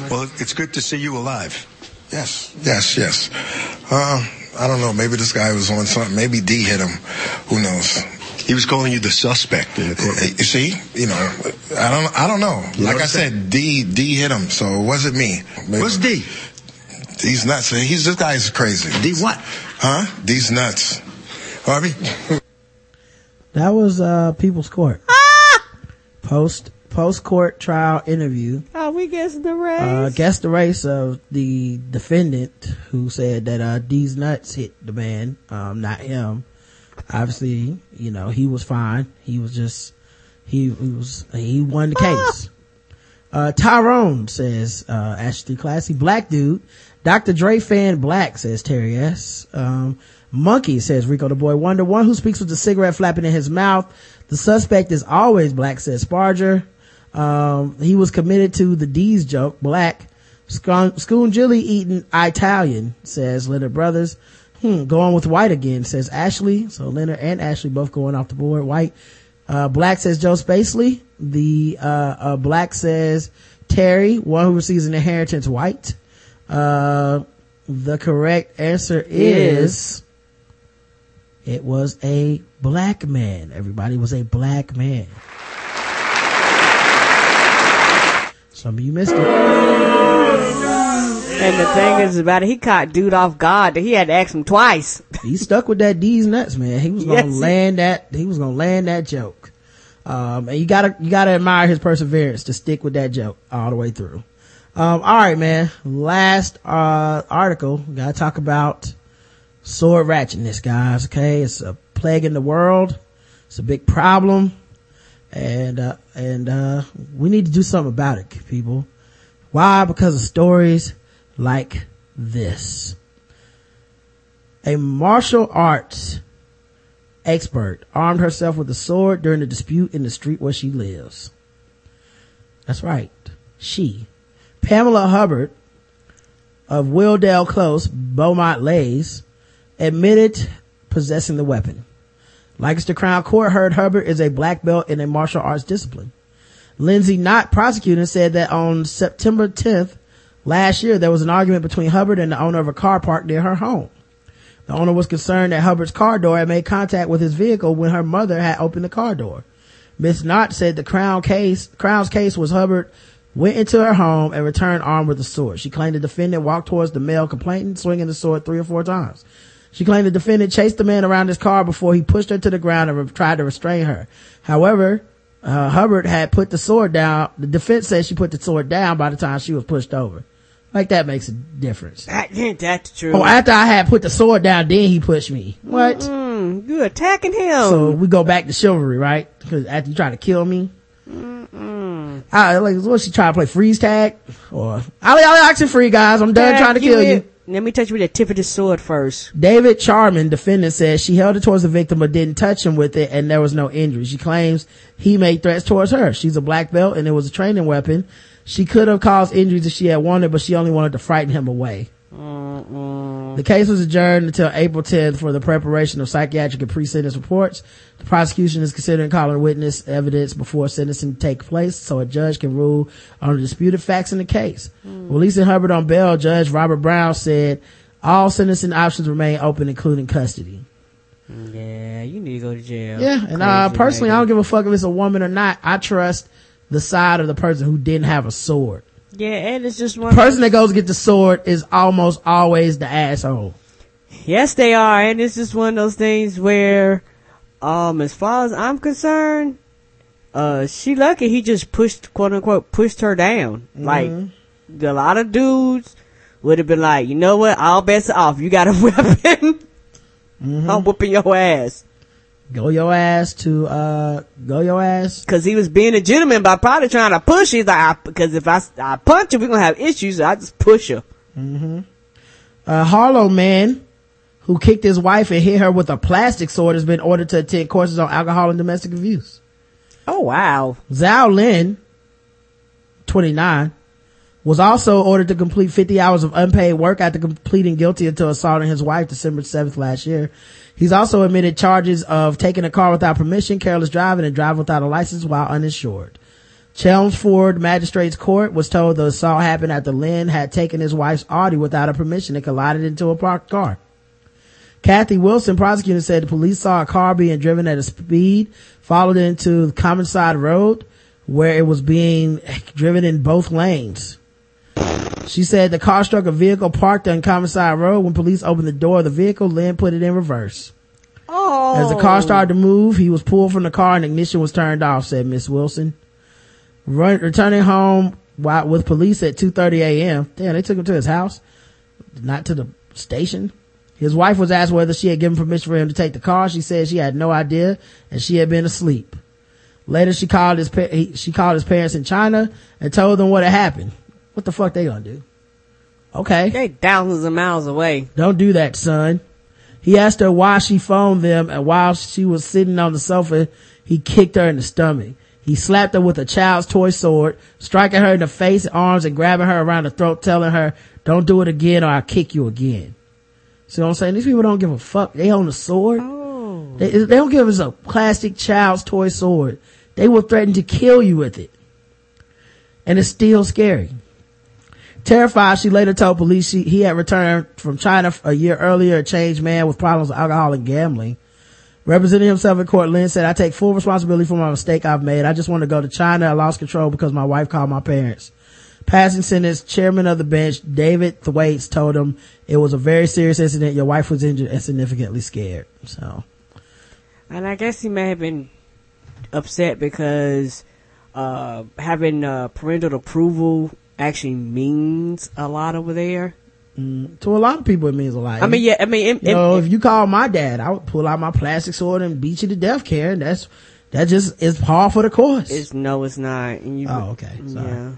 Well, it's good to see you alive. Yes, yes, yes. Uh, I don't know. Maybe this guy was on something. Maybe D hit him. Who knows? He was calling you the suspect. In the court. See, you know, I don't, I don't know. You like know I said, D, D hit him. So it wasn't me. Maybe. What's D? D's nuts. He's this guy's crazy. D what? Huh? D's nuts. Harvey. That was uh, People's Court. Post post court trial interview. Oh, we guessed the race. Uh, guessed the race of the defendant who said that uh, these nuts hit the man, um, not him. Obviously, you know, he was fine. He was just he, he was he won the case. Uh, Tyrone says uh, Ashley Classy, black dude. Doctor Dre fan, black, says Terry S. Um, Monkey says Rico the Boy Wonder, one who speaks with the cigarette flapping in his mouth. The suspect is always black, says Sparger. Um, he was committed to the D's joke, black. Scoongilly eating Italian, says Leonard Brothers. Hmm, going with white again, says Ashley. So Leonard and Ashley both going off the board. White. Uh, black says Joe Spacely. The, uh, uh, black says Terry, one who receives an inheritance, white. Uh, the correct answer is, it was a black man. Everybody was a black man. Some of you missed it. And the thing is about it, he caught dude off guard that he had to ask him twice. He stuck with that D's nuts, man. He was gonna yes. land that. He was gonna land that joke. Um, and you gotta you gotta admire his perseverance to stick with that joke all the way through. Um, all right, man. Last uh article. We gotta talk about sword ratchetness, guys. Okay, it's a plague in the world. It's a big problem, and uh and uh we need to do something about it, people. Why? Because of stories like this. A martial arts expert armed herself with a sword during a dispute in the street where she lives. That's right, she, Pamela Hubbard of Willdale Close, Beaumont Lays, admitted possessing the weapon. Lancaster Crown Court heard Hubbard is a black belt in a martial arts discipline. Lindsay Knott, prosecutor, said that on September tenth last year, there was an argument between Hubbard and the owner of a car parked near her home. The owner was concerned that Hubbard's car door had made contact with his vehicle when her mother had opened the car door. Miz Knott said the Crown case, Crown's case was Hubbard went into her home and returned armed with a sword. She claimed the defendant walked towards the male complainant, swinging the sword three or four times. She claimed the defendant chased the man around his car before he pushed her to the ground and re- tried to restrain her. However, uh, Hubbard had put the sword down. The defense says she put the sword down by the time she was pushed over. Like, that makes a difference. That, that's true. Oh, after I had put the sword down, then he pushed me. What? Mm-mm, you attacking him. So we go back to chivalry, right? Because after you try to kill me. Mm-mm. I, like, what, she trying to play freeze tag? Or, I'll action free, guys. I'm done Dad, trying to kill you. you. Let me touch you with the tip of the sword first. David Charman, defendant, says she held it towards the victim but didn't touch him with it, and there was no injury. She claims he made threats towards her. She's a black belt and it was a training weapon. She could have caused injuries if she had wanted, but she only wanted to frighten him away. Mm-mm. The case was adjourned until April tenth for the preparation of psychiatric and pre-sentence reports. The prosecution is considering calling witness evidence before sentencing takes place so a judge can rule on the disputed facts in the case. Mm. Releasing Hubbard on bail, Judge Robert Brown said all sentencing options remain open, including custody. Yeah, you need to go to jail. Yeah, and Crazy, uh, personally, baby. I don't give a fuck if it's a woman or not. I trust the side of the person who didn't have a sword. Yeah, and it's just one the person that goes to get the sword is almost always the asshole. Yes, they are, and it's just one of those things where, um, as far as I'm concerned, uh, she lucky he just pushed, quote unquote, pushed her down. Mm-hmm. Like a lot of dudes would have been like, you know what? All bets are off. You got a weapon. Mm-hmm. I'm whooping your ass. Go your ass to, uh, go your ass. Cause he was being a gentleman by probably trying to push. He's like, I, cause if I, I punch her, we're gonna have issues. So I just push her. Mm-hmm. Uh, Harlow man who kicked his wife and hit her with a plastic sword has been ordered to attend courses on alcohol and domestic abuse. Oh, wow. Zhao Lin, twenty-nine, was also ordered to complete fifty hours of unpaid work after pleading guilty to assaulting his wife December seventh last year. He's also admitted charges of taking a car without permission, careless driving, and driving without a license while uninsured. Chelmsford Magistrates Court was told the assault happened after Lynn had taken his wife's Audi without her permission and collided into a parked car. Kathy Wilson, prosecutor, said the police saw a car being driven at a speed, followed into Commonside Road, where it was being driven in both lanes. She said the car struck a vehicle parked on Commonside Road. When police opened the door of the vehicle, Lynn put it in reverse. Oh. As the car started to move, he was pulled from the car and ignition was turned off, said Miss Wilson. Run, returning home while, with police at two thirty a.m. Damn, they took him to his house, not to the station. His wife was asked whether she had given permission for him to take the car. She said she had no idea and she had been asleep. Later, she called his pa- he, she called his parents in China and told them what had happened. What the fuck they gonna do? Okay. They thousands of miles away. Don't do that, son. He asked her why she phoned them, and while she was sitting on the sofa, he kicked her in the stomach. He slapped her with a child's toy sword, striking her in the face and arms and grabbing her around the throat, telling her, don't do it again or I'll kick you again. See what I'm saying? These people don't give a fuck. They own a sword. Oh. They, they don't give us a plastic child's toy sword. They will threaten to kill you with it. And it's still scary. Terrified, she later told police she, he had returned from China a year earlier, a changed man with problems with alcohol and gambling. Representing himself in court, Lynn said, I take full responsibility for my mistake I've made. I just wanted to go to China. I lost control because my wife called my parents. Passing sentence, chairman of the bench, David Thwaites, told him it was a very serious incident. Your wife was injured and significantly scared. So, and I guess he may have been upset because uh, having uh, parental approval actually means a lot over there. Mm, to a lot of people it means a lot. I mean, yeah, I mean, it, you it, know, it, if you call my dad, I would pull out my plastic sword and beat you to death, Karen. That's that just is par for the course. It's no, it's not. And you, oh, okay, sorry. Yeah.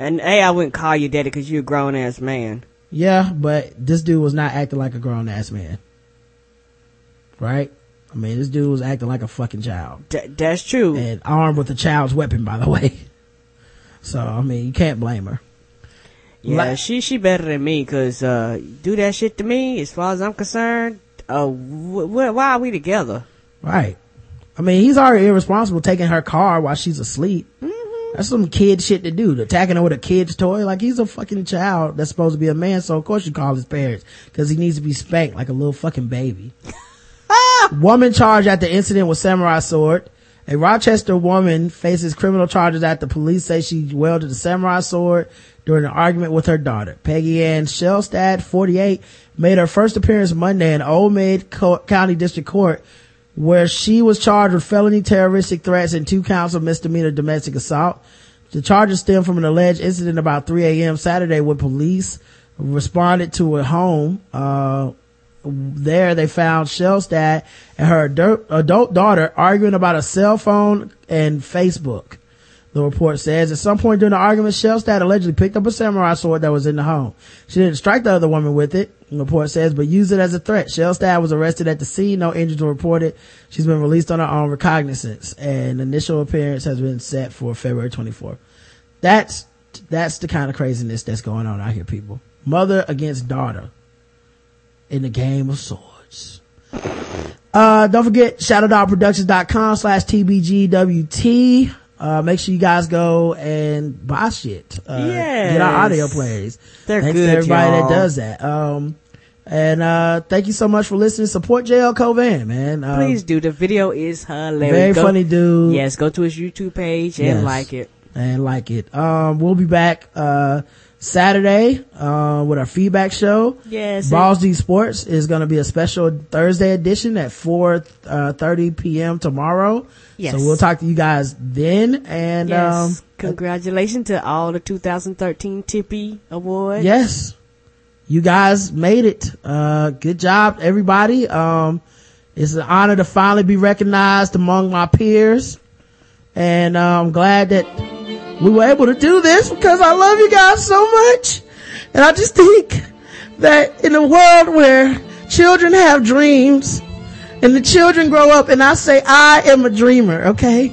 And hey, I wouldn't call you daddy because you're a grown ass man. Yeah, but this dude was not acting like a grown ass man, right? I mean, this dude was acting like a fucking child. D- that's true. And armed with a child's weapon, by the way. So, I mean, you can't blame her. Yeah, like, she she better than me, because uh, do that shit to me, as far as I'm concerned, uh, wh- wh- why are we together? Right. I mean, he's already irresponsible taking her car while she's asleep. Mm-hmm. That's some kid shit to do, attacking her with a kid's toy. Like, he's a fucking child that's supposed to be a man, so of course you call his parents, because he needs to be spanked like a little fucking baby. Woman charged at the incident with samurai sword. A Rochester woman faces criminal charges after police say she wielded a samurai sword during an argument with her daughter. Peggy Ann Shellstad, forty-eight, made her first appearance Monday in Old Maid Co- County District Court, where she was charged with felony terroristic threats and two counts of misdemeanor domestic assault. The charges stem from an alleged incident about three a.m. Saturday when police responded to a home. Uh, There they found Shellstad and her adult, adult daughter arguing about a cell phone and Facebook. The report says at some point during the argument, Shellstad allegedly picked up a samurai sword that was in the home. She didn't strike the other woman with it, the report says, but used it as a threat. Shellstad was arrested at the scene. No injuries were reported. She's been released on her own recognizance. And initial appearance has been set for February twenty-fourth. That's that's the kind of craziness that's going on out here, people. Mother against daughter in the game of swords. Uh, don't forget shadow dog productions dot com slash T B G W T. Uh, make sure you guys go and buy shit. Uh, yes. Get our audio players. They're Thanks good, to everybody y'all. that does that. Um, and, uh, thank you so much for listening. Support J L. Cauvin, man. Um, Please do. The video is hilarious. Very go, funny dude. Yes. Go to his YouTube page and yes. like it. And like it. Um, we'll be back, uh, Saturday, uh, with our feedback show. Yes. Balls Deep Sports is going to be a special Thursday edition at four thirty p.m. tomorrow. Yes. So we'll talk to you guys then. And, yes. um, congratulations to all the two thousand thirteen Tippy Awards. Yes. You guys made it. Uh, good job, everybody. Um, it's an honor to finally be recognized among my peers. And, uh, I'm glad that we were able to do this because I love you guys so much. And I just think that in a world where children have dreams and the children grow up, and I say, I am a dreamer. Okay.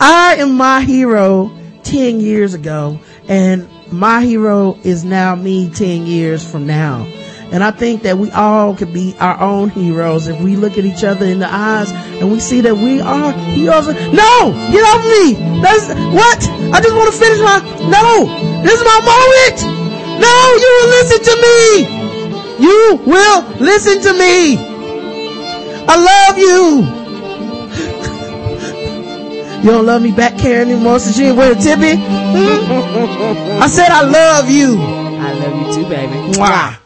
I am my hero ten years ago, and my hero is now me ten years from now. And I think that we all could be our own heroes if we look at each other in the eyes and we see that we are heroes. No! Get off me! That's, what? I just want to finish my, no! This is my moment! No! You will listen to me! You will listen to me! I love you! You don't love me back, Karen, anymore since you ain't with a Tippy? Hmm? I said I love you! I love you too, baby. Mwah!